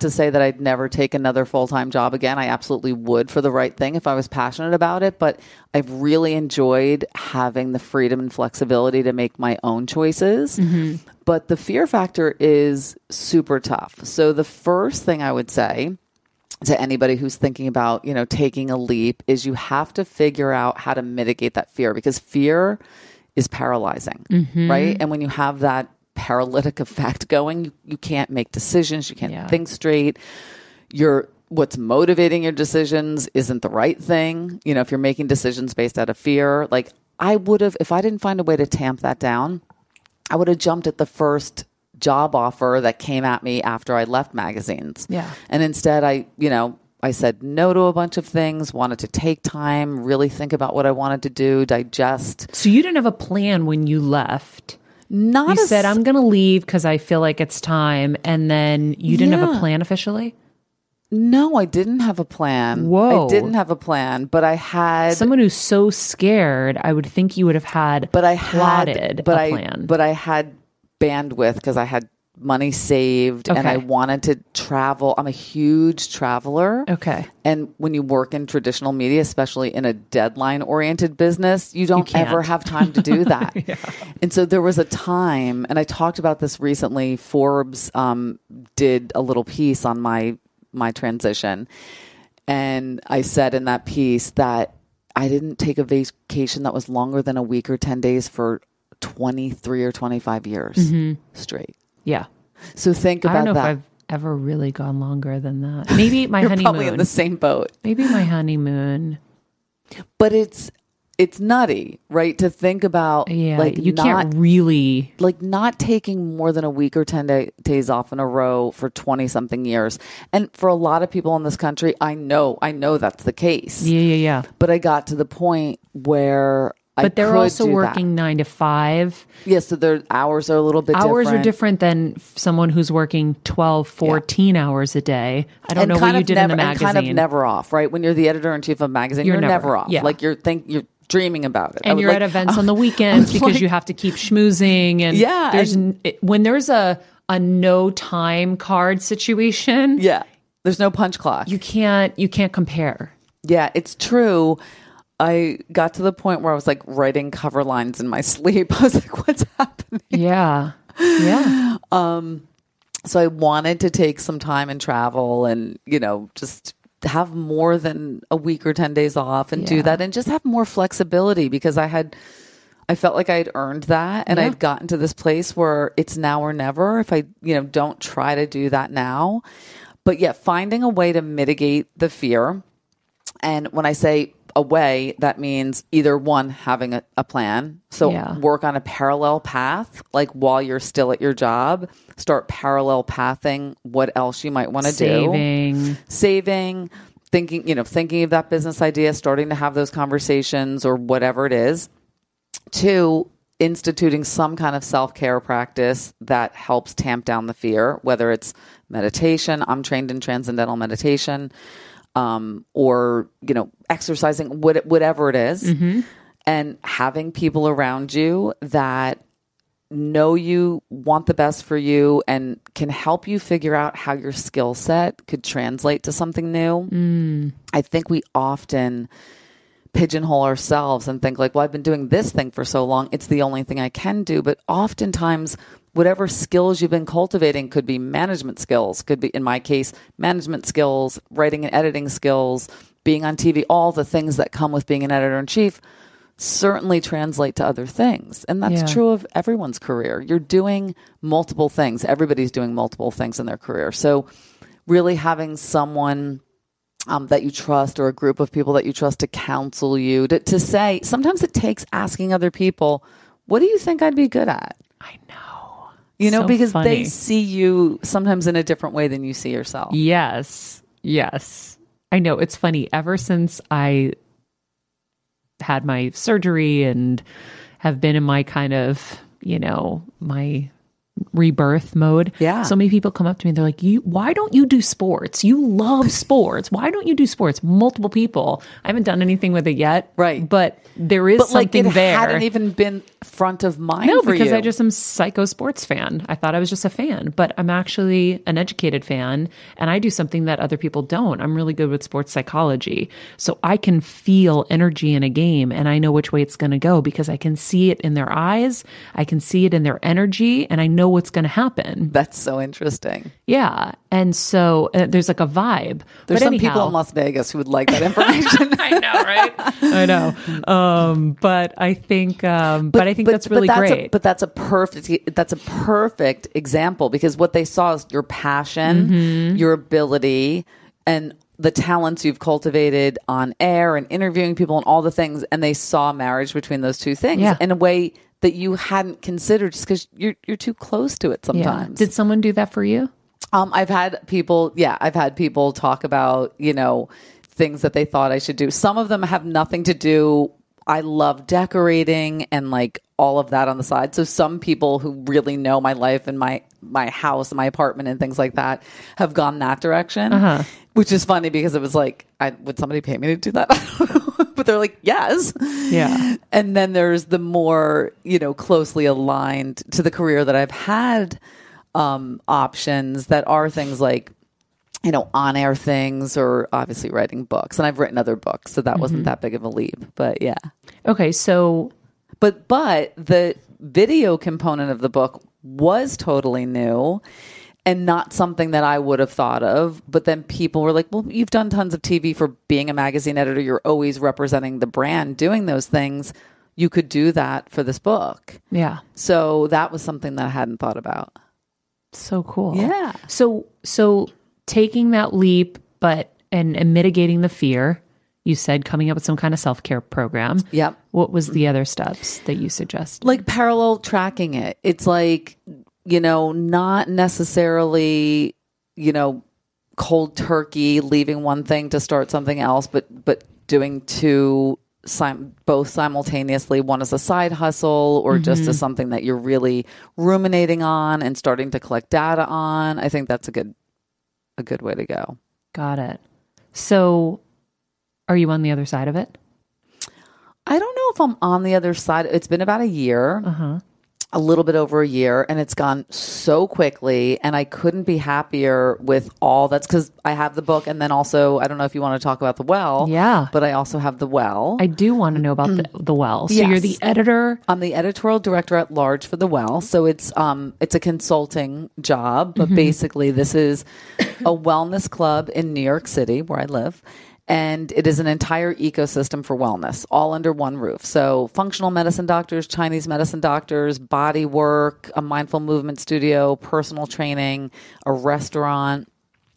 to say that I'd never take another full-time job again. I absolutely would, for the right thing, if I was passionate about it. But I've really enjoyed having the freedom and flexibility to make my own choices. Mm-hmm. But the fear factor is super tough. So the first thing I would say to anybody who's thinking about, taking a leap is you have to figure out how to mitigate that fear, because fear is paralyzing, right? And when you have that paralytic effect going, you can't make decisions. You can't think straight. What's motivating your decisions isn't the right thing. If you're making decisions based out of fear, like I would have, if I didn't find a Ouai to tamp that down, I would have jumped at the first job offer that came at me after I left magazines. Yeah. And instead I said no to a bunch of things, wanted to take time, really think about what I wanted to do, digest. So you didn't have a plan when you left. You said, I'm going to leave because I feel like it's time. And then you didn't have a plan officially? No, I didn't have a plan. Whoa. I didn't have a plan, but I had... Someone who's so scared, I would think you would have had plotted a plan. But I had bandwidth because I had money saved and I wanted to travel. I'm a huge traveler. Okay. And when you work in traditional media, especially in a deadline-oriented business, you don't ever have time to do that. Yeah. And so there was a time, and I talked about this recently, Forbes did a little piece on my transition. And I said in that piece that I didn't take a vacation that was longer than a week or 10 days for 23 or 25 years straight. Yeah. So think about that. I don't know if I've ever really gone longer than that. Maybe my honeymoon. Probably in the same boat. Maybe my honeymoon. But it's nutty, right? To think about not taking more than a week or 10 days off in a row for 20 something years. And for a lot of people in this country, I know that's the case. Yeah. But I got to the point where they're also working 9 to 5. Yeah, so their hours are a little bit different. Hours are different than someone who's working 12, 14 hours a day. I don't know what you did in the magazine. And kind of never off, right? When you're the editor-in-chief of a magazine, you're never off. Yeah. Like you're dreaming about it. And you're at events on the weekends because you have to keep schmoozing. And when there's a no time card situation. Yeah, there's no punch clock. You can't compare. Yeah, it's true. I got to the point where I was like writing cover lines in my sleep. I was like, what's happening? Yeah. So I wanted to take some time and travel and, just have more than a week or 10 days off and do that and just have more flexibility because I felt like I had earned that and I'd gotten to this place where it's now or never if I, don't try to do that now. But yet finding a Ouai to mitigate the fear. And when I say a Ouai, that means either one, having a plan. So work on a parallel path, like while you're still at your job, start parallel pathing what else you might want to do. Saving, thinking of that business idea, starting to have those conversations or whatever it is. 2, instituting some kind of self-care practice that helps tamp down the fear, whether it's meditation. I'm trained in transcendental meditation. Or, exercising, whatever it is, and having people around you that know you, want the best for you, and can help you figure out how your skill set could translate to something new. I think we often pigeonhole ourselves and think like, well, I've been doing this thing for so long. It's the only thing I can do. But oftentimes whatever skills you've been cultivating could be management skills, could be, in my case, management skills, writing and editing skills, being on TV, all the things that come with being an editor-in-chief certainly translate to other things. And that's true of everyone's career. You're doing multiple things. Everybody's doing multiple things in their career. So really having someone that you trust or a group of people that you trust to counsel you, to say, sometimes it takes asking other people, what do you think I'd be good at? I know. So because funny. They see you sometimes in a different Ouai than you see yourself. Yes. I know. It's funny. Ever since I had my surgery and have been in my kind of, my rebirth mode. Yeah. So many people come up to me and they're like, why don't you do sports? You love sports. Why don't you do sports? Multiple people. I haven't done anything with it yet. Right. But there is something there. It hadn't even been front of mind for you. No, because I just am psycho sports fan. I thought I was just a fan, but I'm actually an educated fan and I do something that other people don't. I'm really good with sports psychology. So I can feel energy in a game and I know which Ouai it's going to go because I can see it in their eyes. I can see it in their energy and I know what's going to happen. That's so interesting. Yeah. And so there's like a vibe. There's some people in Las Vegas who would like that information. I know, right? I know. But I think that's really great. But that's a perfect example because what they saw is your passion, your ability, and the talents you've cultivated on air and interviewing people and all the things. And they saw marriage between those two things in a Ouai that you hadn't considered just because you're too close to it sometimes. Yeah. Did someone do that for you? I've had people talk about, things that they thought I should do. Some of them have nothing to do. I love decorating and like all of that on the side. So some people who really know my life and my my house, my apartment and things like that have gone that direction, which is funny because it was like, would somebody pay me to do that? But they're like, yes. Yeah. And then there's the more, you know, closely aligned to the career that I've had options that are things like, you know, on-air things or obviously writing books. And I've written other books, so that wasn't that big of a leap. But yeah. Okay, so... But the video component of the book was totally new and not something that I would have thought of. But then people were like, well, you've done tons of TV for being a magazine editor. You're always representing the brand, doing those things. You could do that for this book. Yeah. So that was something that I hadn't thought about. So cool. Yeah. So taking that leap, and mitigating the fear, you said coming up with some kind of self-care program. Yep. What was the other steps that you suggested? Like parallel tracking it. It's like, you know, not necessarily, you know, cold turkey, leaving one thing to start something else, but doing two both simultaneously, one as a side hustle or just as something that you're really ruminating on and starting to collect data on. I think that's a good way to go. Got it. So are you on the other side of it? I don't know if I'm on the other side. It's been about a year, a little bit over a year, and it's gone so quickly, and I couldn't be happier with all that's because I have the book, and then also, I don't know if you want to talk about The Well, but I also have The Well. I do want to know about the Well. So you're the editor? I'm the editorial director at large for The Well, so it's a consulting job, but basically this is a wellness club in New York City, where I live. And it is an entire ecosystem for wellness, all under one roof. So functional medicine doctors, Chinese medicine doctors, body work, a mindful movement studio, personal training, a restaurant,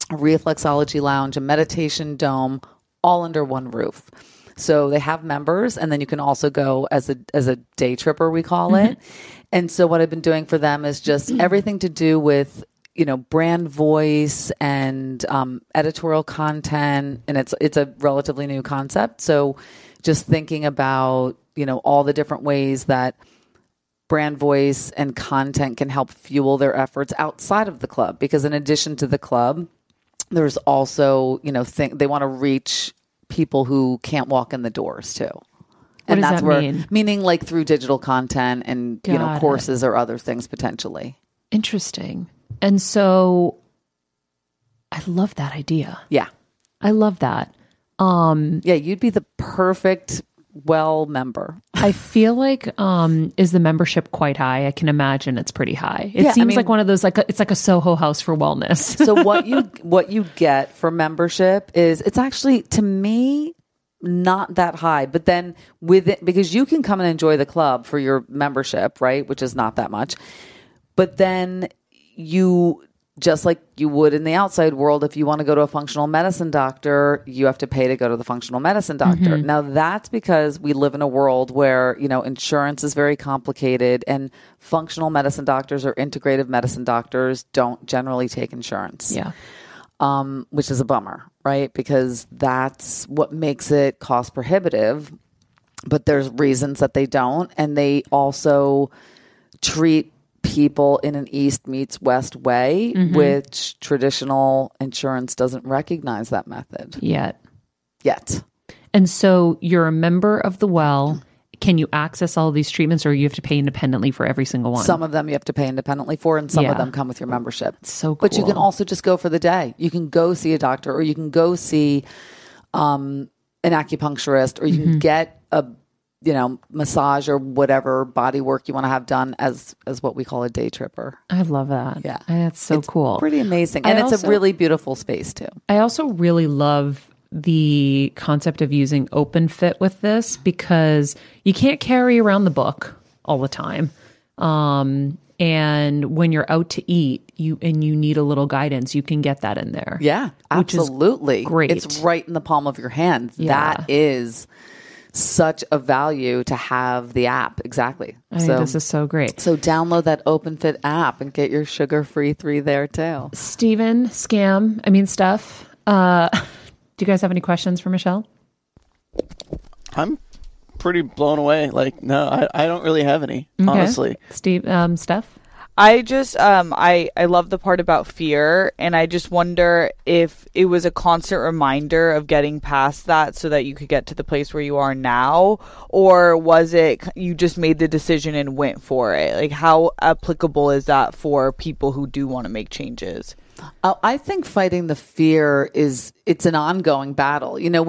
a reflexology lounge, a meditation dome, all under one roof. So they have members, and then you can also go as a day tripper, we call it. And so what I've been doing for them is just everything to do with, you know, brand voice and editorial content, and it's a relatively new concept. So just thinking about, you know, all the different ways that brand voice and content can help fuel their efforts outside of the club, because in addition to the club, there's also, you know, they want to reach people who can't walk in the doors too. And that's where meaning like through digital content and you know courses or other things potentially. Interesting. And so I love that idea. Yeah. I love that. Yeah, you'd be the perfect Well member. I feel like, is the membership quite high? I can imagine it's pretty high. It seems like one of those, it's like a Soho House for wellness. So what you get for membership is, it's actually, to me, not that high, but then with it, because you can come and enjoy the club for your membership, right? Which is not that much. But then you, just like you would in the outside world, if you want to go to a functional medicine doctor, you have to pay to go to the functional medicine doctor. Now that's because we live in a world where, you know, insurance is very complicated, and functional medicine doctors or integrative medicine doctors don't generally take insurance. Yeah. Which is a bummer, right? Because that's what makes it cost prohibitive, but there's reasons that they don't. And they also treat people in an East meets West way, which traditional insurance doesn't recognize that method yet. And so you're a member of The Well. Can you access all these treatments, or you have to pay independently for every single one? Some of them you have to pay independently for, and some of them come with your membership. It's so cool. But you can also just go for the day. You can go see a doctor, or you can go see an acupuncturist, or you can get a, you know, massage or whatever body work you want to have done as what we call a day tripper. I love that. Yeah. That's so cool. Pretty amazing. And it's a really beautiful space too. I also really love the concept of using OpenFit with this, because you can't carry around the book all the time. And when you're out to eat, you need a little guidance, you can get that in there. Yeah, absolutely. Great. It's right in the palm of your hand. Yeah. That is such a value to have the app. Exactly. I think this is so great. So download that OpenFit app and get your Sugar Free 3 there too. Steph. Do you guys have any questions for Michele? I'm pretty blown away. Like, no, I don't really have any, honestly. Steph? I just, I love the part about fear, and I just wonder if it was a constant reminder of getting past that so that you could get to the place where you are now, or was it you just made the decision and went for it? Like, how applicable is that for people who do want to make changes? I think fighting the fear it's an ongoing battle. You know,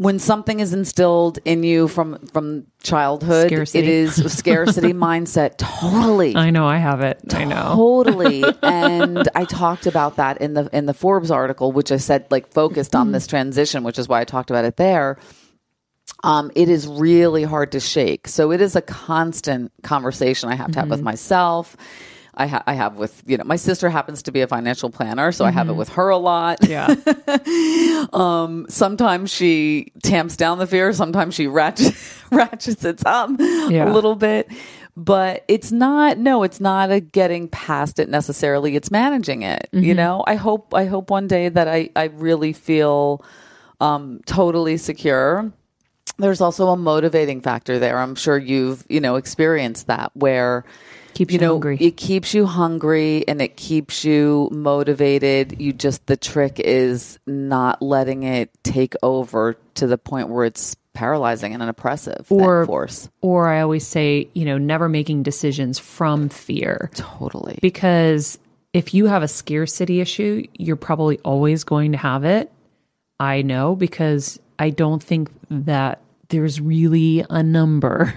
when something is instilled in you from childhood, it is a scarcity mindset. Totally. I know. I have it. I know. Totally. And I talked about that in the Forbes article, which I said, like, focused on this transition, which is why I talked about it there. It is really hard to shake. So it is a constant conversation I have to have with myself. I have with, you know, my sister happens to be a financial planner, so I have it with her a lot. Yeah. Sometimes she tamps down the fear. Sometimes she ratchets it up a little bit. But it's not a getting past it necessarily. It's managing it. You know, I hope one day that I really feel totally secure. There's also a motivating factor there. I'm sure you've, you know, experienced that where keeps you hungry. It keeps you hungry and it keeps you motivated. You just, the trick is not letting it take over to the point where it's paralyzing and an oppressive force. Or I always say, you know, never making decisions from fear. Totally. Because if you have a scarcity issue, you're probably always going to have it. I know, because I don't think that there's really a number.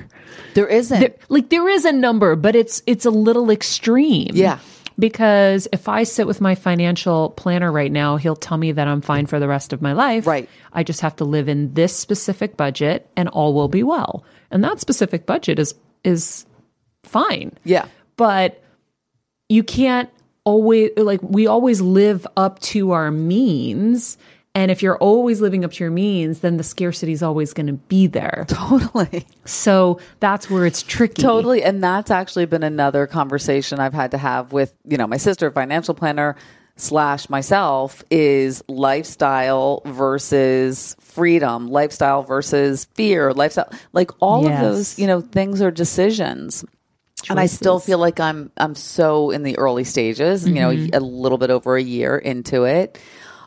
There isn't. There is a number, but it's a little extreme. Yeah. Because if I sit with my financial planner right now, he'll tell me that I'm fine for the rest of my life. Right. I just have to live in this specific budget and all will be well. And that specific budget is fine. Yeah. But you can't always, like, we always live up to our means. And if you're always living up to your means, then the scarcity is always going to be there. Totally. So that's where it's tricky. Totally. And that's actually been another conversation I've had to have with, you know, my sister, financial planner / myself, is lifestyle versus freedom, lifestyle versus fear, lifestyle. Like all of those, you know, things are decisions. Choices. And I still feel like I'm so in the early stages, you know, a little bit over a year into it.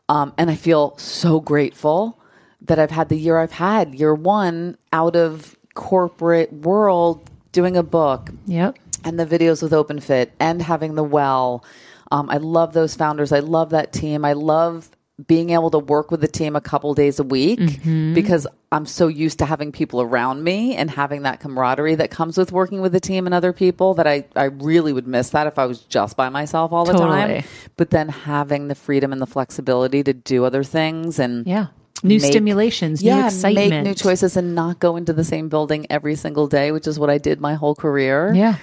And I feel so grateful that I've had the year I've had, year one out of corporate world, doing a book and the videos with OpenFit and having The Well. I love those founders. I love that team. I love being able to work with the team a couple days a week because I'm so used to having people around me and having that camaraderie that comes with working with the team and other people that I really would miss that if I was just by myself all the time. But then having the freedom and the flexibility to do other things and new stimulations, new excitement. Make new choices and not go into the same building every single day, which is what I did my whole career. Yeah.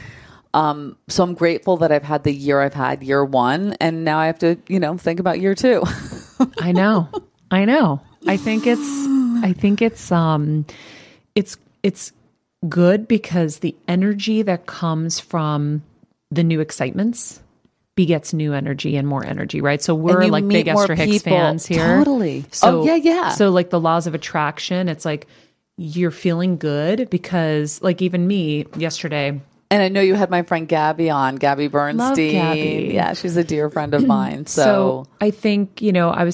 So I'm grateful that I've had the year I've had, year one, and now I have to, you know, think about year two. I know. I think it's good because the energy that comes from the new excitements begets new energy and more energy, right? So we're like big Esther Hicks fans here. Totally. So, So like the laws of attraction, it's like you're feeling good because, like, even me yesterday. And I know you had my friend Gabby on, Gabby Bernstein. Love Gabby. Yeah, she's a dear friend of mine. So I think, you know, I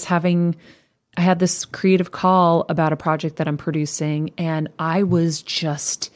had this creative call about a project that I'm producing, and I was just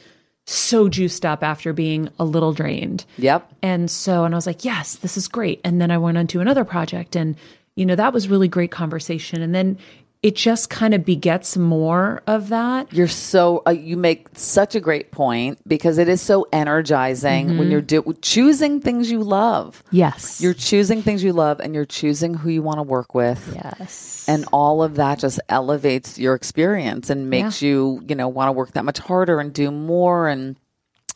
so juiced up after being a little drained. Yep. And I was like, yes, this is great. And then I went on to another project, and, you know, that was really great conversation. And then it just kind of begets more of that. You're so you make such a great point because it is so energizing when you're choosing things you love. Yes. You're choosing things you love and you're choosing who you want to work with. Yes. And all of that just elevates your experience and makes you, you know, want to work that much harder and do more. And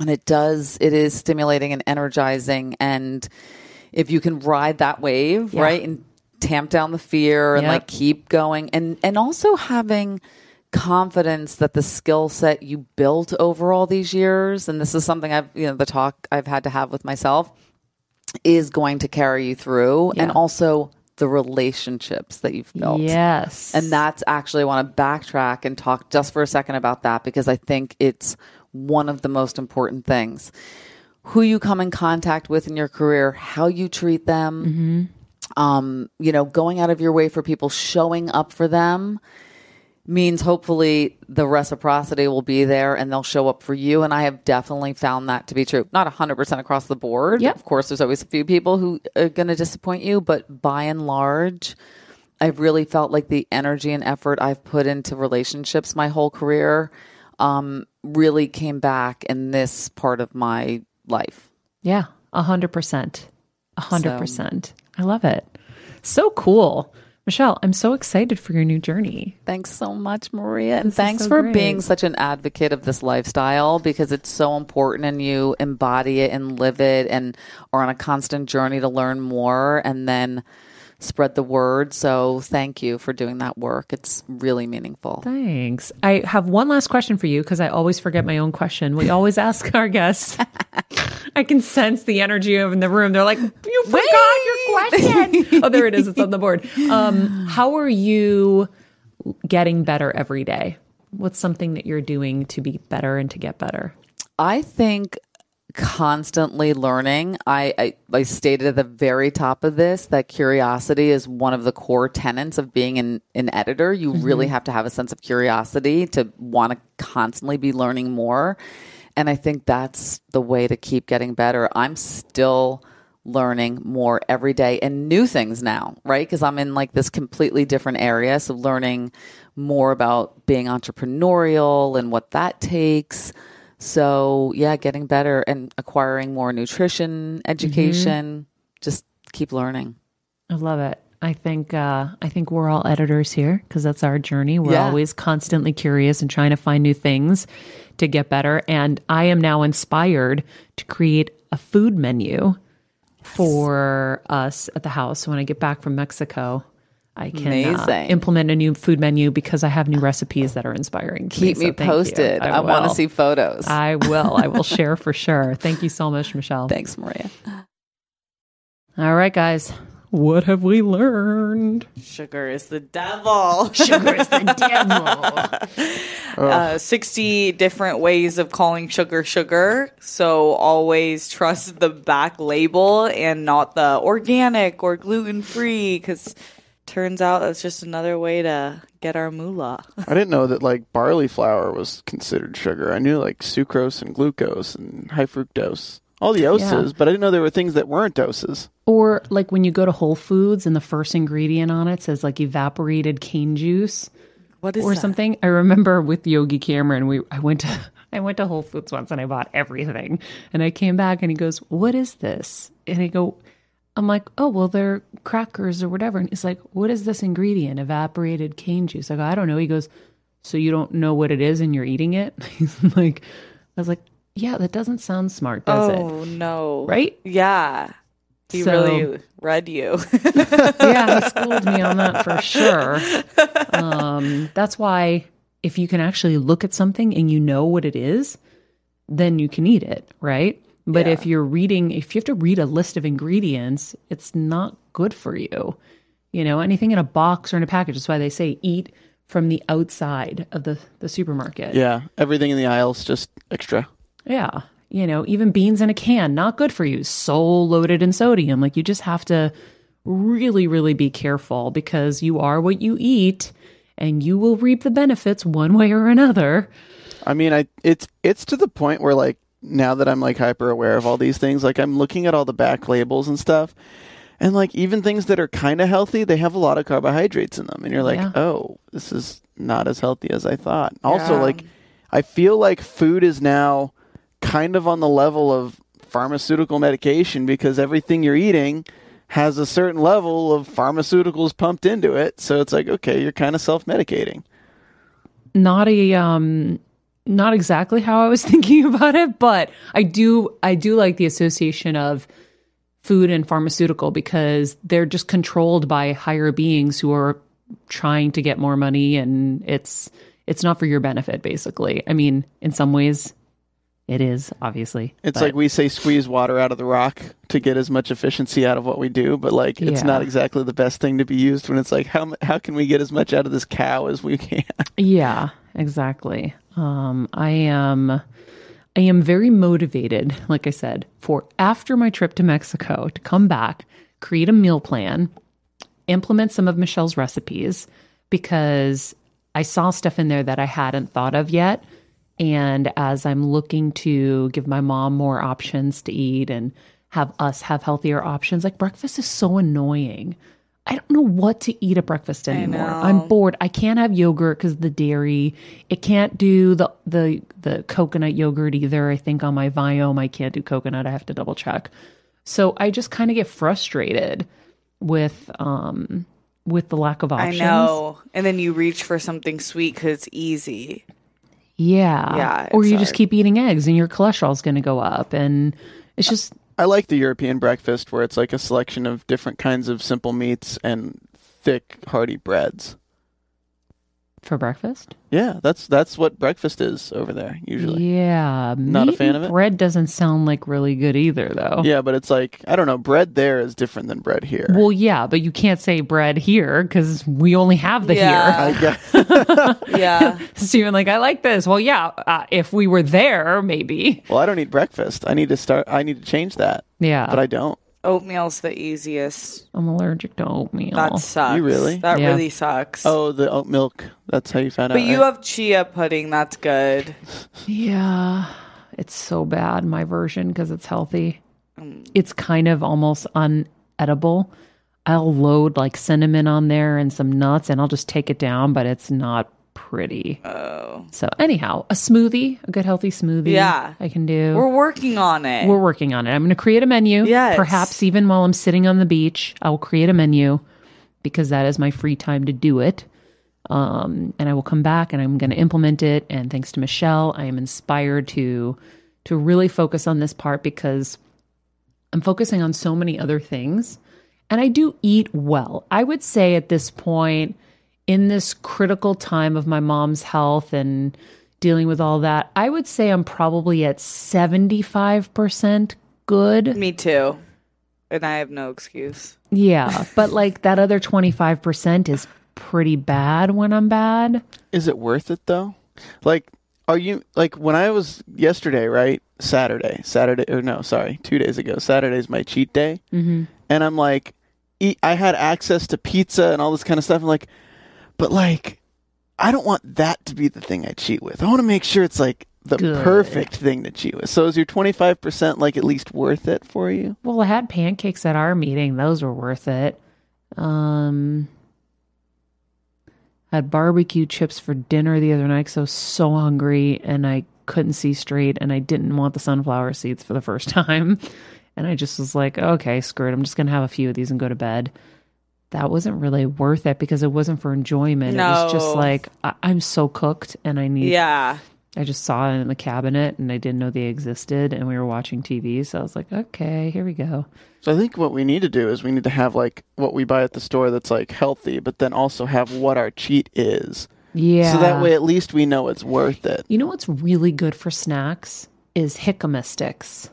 it is stimulating and energizing. And if you can ride that wave, right? And tamp down the fear and like keep going and also having confidence that the skill set you built over all these years, and this is something I've, you know, the talk I've had to have with myself, is going to carry you through and also the relationships that you've built. Yes. And that's actually, I want to backtrack and talk just for a second about that because I think it's one of the most important things. who you come in contact with in your career, how you treat them, mm-hmm. Going out of your Ouai for people, showing up for them means hopefully the reciprocity will be there and they'll show up for you. And I have definitely found that to be true. Not 100% across the board. Yep. Of course, there's always a few people who are going to disappoint you, but by and large, I've really felt like the energy and effort I've put into relationships my whole career really came back in this part of my life. Yeah, 100%. 100%. I love it. So cool. Michele, I'm so excited for your new journey. Thanks so much, Maria. And thanks for being such an advocate of this lifestyle, because it's so important and you embody it and live it and are on a constant journey to learn more and then spread the word. So thank you for doing that work. It's really meaningful. Thanks. I have one last question for you because I always forget my own question. We always ask our guests. I can sense the energy in the room. They're like, you forgot your question. Oh, there it is. It's on the board. How are you getting better every day? What's something that you're doing to be better and to get better? I think constantly learning. I stated at the very top of this that curiosity is one of the core tenets of being an editor. You mm-hmm. really have to have a sense of curiosity to want to constantly be learning more. And I think that's the Ouai to keep getting better. I'm still learning more every day and new things now, right? Because I'm in like this completely different area. So learning more about being entrepreneurial and what that takes. So yeah, getting better and acquiring more nutrition education, mm-hmm. just keep learning. I love it. I think we're all editors here because that's our journey. We're always constantly curious and trying to find new things to get better. And I am now inspired to create a food menu for us at the house. So when I get back from Mexico, I can implement a new food menu because I have new recipes that are inspiring. Keep me posted. I want to see photos. I will. I will share for sure. Thank you so much, Michele. Thanks, Maria. All right, guys. What have we learned? Sugar is the devil. Sugar is the devil. 60 different ways of calling sugar. So always trust the back label and not the organic or gluten-free because turns out that's just another way to get our moolah. I didn't know that like barley flour was considered sugar. I knew like sucrose and glucose and high fructose. All the oses, but I didn't know there were things that weren't doses. Or like when you go to Whole Foods and the first ingredient on it says like evaporated cane juice. What is or that? Something. I remember with Yogi Cameron, I went to Whole Foods once and I bought everything. And I came back and he goes, "What is this?" And I'm like, "Oh, well, they're crackers or whatever." And he's like, "What is this ingredient? Evaporated cane juice." I go, "I don't know." He goes, "So you don't know what it is and you're eating it?" He's like, I was like, "Yeah, that doesn't sound smart, does it?" Oh, no. Right? Yeah. He really read you. Yeah, he schooled me on that for sure. That's why if you can actually look at something and you know what it is, then you can eat it, right? But if you have to read a list of ingredients, it's not good for you. You know, anything in a box or in a package. That's why they say eat from the outside of the supermarket. Yeah, everything in the aisle's just extra. Yeah. You know, even beans in a can, not good for you. So loaded in sodium. Like you just have to really, really be careful because you are what you eat and you will reap the benefits one way or another. I mean, it's to the point where like now that I'm like hyper aware of all these things, like I'm looking at all the back labels and stuff. And like even things that are kind of healthy, they have a lot of carbohydrates in them. And you're like, oh, this is not as healthy as I thought. Also, like I feel like food is now kind of on the level of pharmaceutical medication because everything you're eating has a certain level of pharmaceuticals pumped into it. So it's like, okay, you're kind of self-medicating. Not exactly how I was thinking about it, but I do like the association of food and pharmaceutical because they're just controlled by higher beings who are trying to get more money, and it's not for your benefit, basically. I mean, in some ways it is, obviously. It's like we say squeeze water out of the rock to get as much efficiency out of what we do, but like it's not exactly the best thing to be used when it's like how can we get as much out of this cow as we can? Yeah, exactly. I am I am very motivated, like I said, for after my trip to Mexico to come back, create a meal plan, implement some of Michelle's recipes, because I saw stuff in there that I hadn't thought of yet. And as I'm looking to give my mom more options to eat and have us have healthier options, like breakfast is so annoying. I don't know what to eat at breakfast anymore. I'm bored. I can't have yogurt because the dairy. It can't do the coconut yogurt either. I think on my Viome, I can't do coconut. I have to double check. So I just kind of get frustrated with the lack of options. I know. And then you reach for something sweet because it's easy. Yeah. Or you just keep eating eggs and your cholesterol's going to go up. And it's just... I like the European breakfast where it's like a selection of different kinds of simple meats and thick, hearty breads. For breakfast? Yeah, that's what breakfast is over there, usually. Yeah. Not a fan of it? Bread doesn't sound like really good either, though. Yeah, but it's like, I don't know, bread there is different than bread here. Well, yeah, but you can't say bread here because we only have the here. I guess. Yeah. So you're like, I like this. Well, yeah, if we were there, maybe. Well, I don't eat breakfast. I need to change that. Yeah. But I don't. Oatmeal's the easiest. I'm allergic to oatmeal. That sucks. You really? That really sucks. Oh, the oat milk. That's how you found out. But you have chia pudding. That's good. Yeah. It's so bad, my version, because it's healthy. It's kind of almost unedible. I'll load like cinnamon on there and some nuts, and I'll just take it down, but it's not pretty. Oh. So anyhow, a smoothie, a good healthy smoothie. Yeah. I can do. We're working on it. I'm going to create a menu. Yes. Perhaps even while I'm sitting on the beach, I will create a menu because that is my free time to do it. And I will come back and I'm going to implement it. And thanks to Michele, I am inspired to really focus on this part because I'm focusing on so many other things. And I do eat well. I would say at this point, in this critical time of my mom's health and dealing with all that, I would say I'm probably at 75% good. Me too. And I have no excuse. Yeah. But like that other 25% is pretty bad when I'm bad. Is it worth it though? Like, are you, like when I was yesterday, right? Saturday, 2 days ago. Saturday's my cheat day. Mm-hmm. And I'm like, I had access to pizza and all this kind of stuff. I'm like, but, like, I don't want that to be the thing I cheat with. I want to make sure it's, like, the perfect thing to cheat with. So is your 25%, like, at least worth it for you? Well, I had pancakes at our meeting. Those were worth it. I had barbecue chips for dinner the other night because I was so hungry and I couldn't see straight and I didn't want the sunflower seeds for the first time. And I just was like, okay, screw it. I'm just going to have a few of these and go to bed. That wasn't really worth it because it wasn't for enjoyment. No. It was just like, I'm so cooked and I need... Yeah. I just saw it in the cabinet and I didn't know they existed and we were watching TV. So I was like, okay, here we go. So I think what we need to do is we need to have like what we buy at the store that's like healthy, but then also have what our cheat is. Yeah. So that way at least we know it's worth it. You know what's really good for snacks is jicama sticks.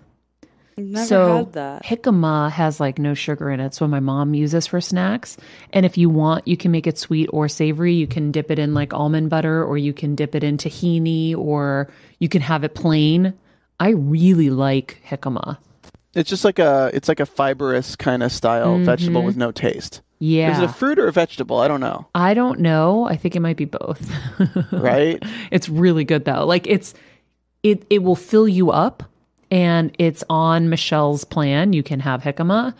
I've never had that. Jicama has like no sugar in it. So my mom uses for snacks. And if you want, you can make it sweet or savory. You can dip it in like almond butter or you can dip it in tahini or you can have it plain. I really like jicama. It's just like a fibrous kind of style vegetable with no taste. Yeah. Is it a fruit or a vegetable? I don't know. I think it might be both. Right? It's really good though. Like it will fill you up. And it's on Michelle's plan. You can have jicama.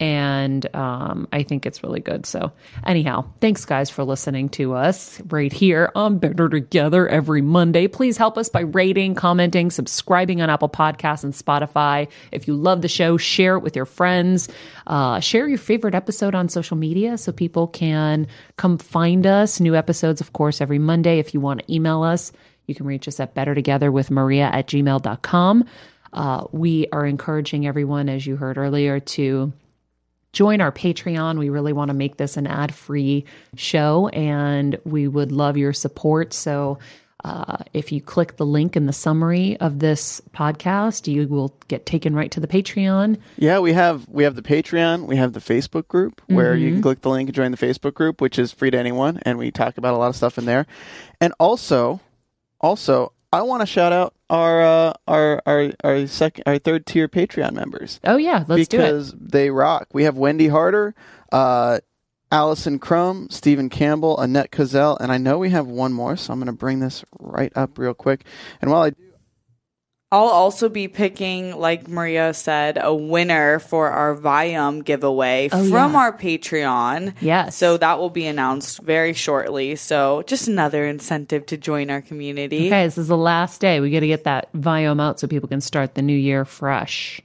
And I think it's really good. So anyhow, thanks guys for listening to us right here on Better Together every Monday. Please help us by rating, commenting, subscribing on Apple Podcasts and Spotify. If you love the show, share it with your friends. Share your favorite episode on social media so people can come find us. New episodes, of course, every Monday. If you want to email us, you can reach us at bettertogetherwithmaria@gmail.com. We are encouraging everyone, as you heard earlier, to join our Patreon. We really want to make this an ad-free show, and we would love your support. So if you click the link in the summary of this podcast, you will get taken right to the Patreon. Yeah, we have the Patreon. We have the Facebook group where you can click the link and join the Facebook group, which is free to anyone, and we talk about a lot of stuff in there. And also, I want to shout out our third tier Patreon members. Oh yeah, let's do it. Because they rock. We have Wendy Harder, Allison Crum, Stephen Campbell, Annette Cozell, and I know we have one more, so I'm going to bring this right up real quick. And while I do, I'll also be picking, like Maria said, a winner for our Viome giveaway from our Patreon. Yes. So that will be announced very shortly. So just another incentive to join our community. Okay, this is the last day. We got to get that Viome out so people can start the new year fresh.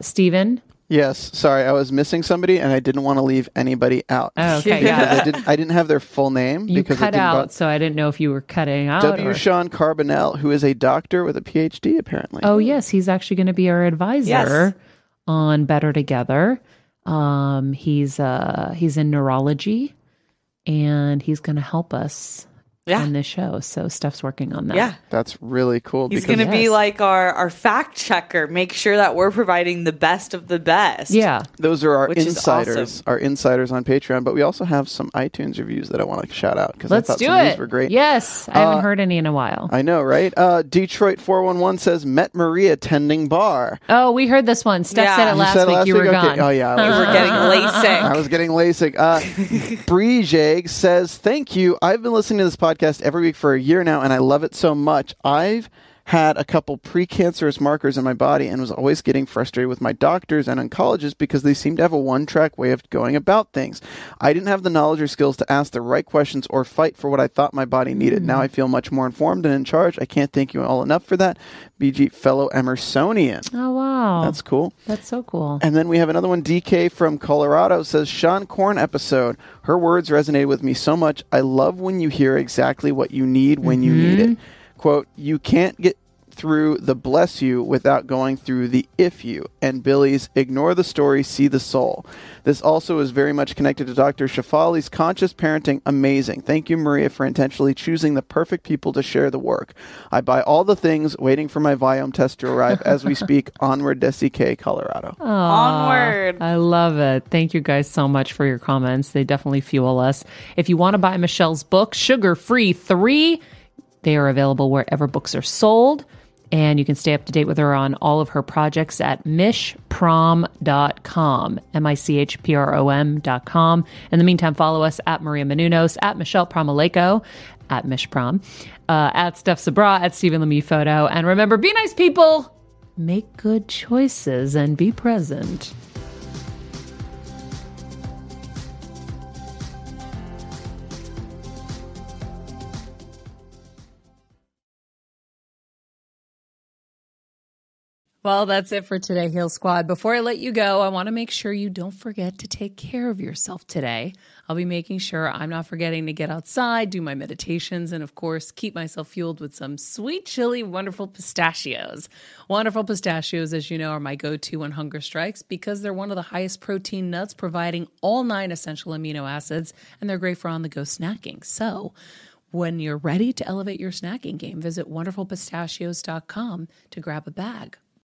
Steven? Yes. Sorry, I was missing somebody, and I didn't want to leave anybody out. Oh, okay. Yeah. I didn't have their full name. You because cut out, so I didn't know if you were cutting out. W. Or... Sean Carbonell, who is a doctor with a PhD, apparently. Oh, yes. He's actually going to be our advisor on Better Together. He's in neurology, and he's going to help us on this show. So Steph's working on that. Yeah. That's really cool. He's going to be like our fact checker, make sure that we're providing the best of the best. Yeah. Those are our insiders, awesome. Our insiders on Patreon. But we also have some iTunes reviews that I want to shout out because I thought some of these were great. Yes. I haven't heard any in a while. I know, right? Detroit 411 says, met Maria tending bar. Oh, we heard this one. Steph said it last week. You were gone. Oh, yeah. You were getting LASIK. I was getting LASIK. Brejeg says, thank you. I've been listening to this podcast every week for a year now, and I love it so much. I've had a couple precancerous markers in my body and was always getting frustrated with my doctors and oncologists because they seemed to have a one-track way of going about things. I didn't have the knowledge or skills to ask the right questions or fight for what I thought my body needed. Now I feel much more informed and in charge. I can't thank you all enough for that. BG, fellow Emersonian. Oh, wow. That's cool. That's so cool. And then we have another one. DK from Colorado says, Sean Korn episode. Her words resonated with me so much. I love when you hear exactly what you need when you need it. Quote, you can't get through the bless you without going through the if you. And Billy's ignore the story, see the soul. This also is very much connected to Dr. Shafali's conscious parenting. Amazing. Thank you, Maria, for intentionally choosing the perfect people to share the work. I buy all the things, waiting for my Viome test to arrive as we speak. Onward, SEK, Colorado. Aww, onward. I love it. Thank you guys so much for your comments. They definitely fuel us. If you want to buy Michelle's book, Sugar Free 3, they are available wherever books are sold, and you can stay up to date with her on all of her projects at michprom.com, michprom.com. In the meantime, follow us at Maria Menounos, at Michele Promaulayko, at Mishprom, at Steph Sabra, at Stephen Lemieux Photo. And remember, be nice people, make good choices, and be present. Well, that's it for today, Heal Squad. Before I let you go, I want to make sure you don't forget to take care of yourself today. I'll be making sure I'm not forgetting to get outside, do my meditations, and of course, keep myself fueled with some sweet, chili, wonderful pistachios. Wonderful pistachios, as you know, are my go-to when hunger strikes because they're one of the highest protein nuts, providing all 9 essential amino acids, and they're great for on-the-go snacking. So when you're ready to elevate your snacking game, visit wonderfulpistachios.com to grab a bag.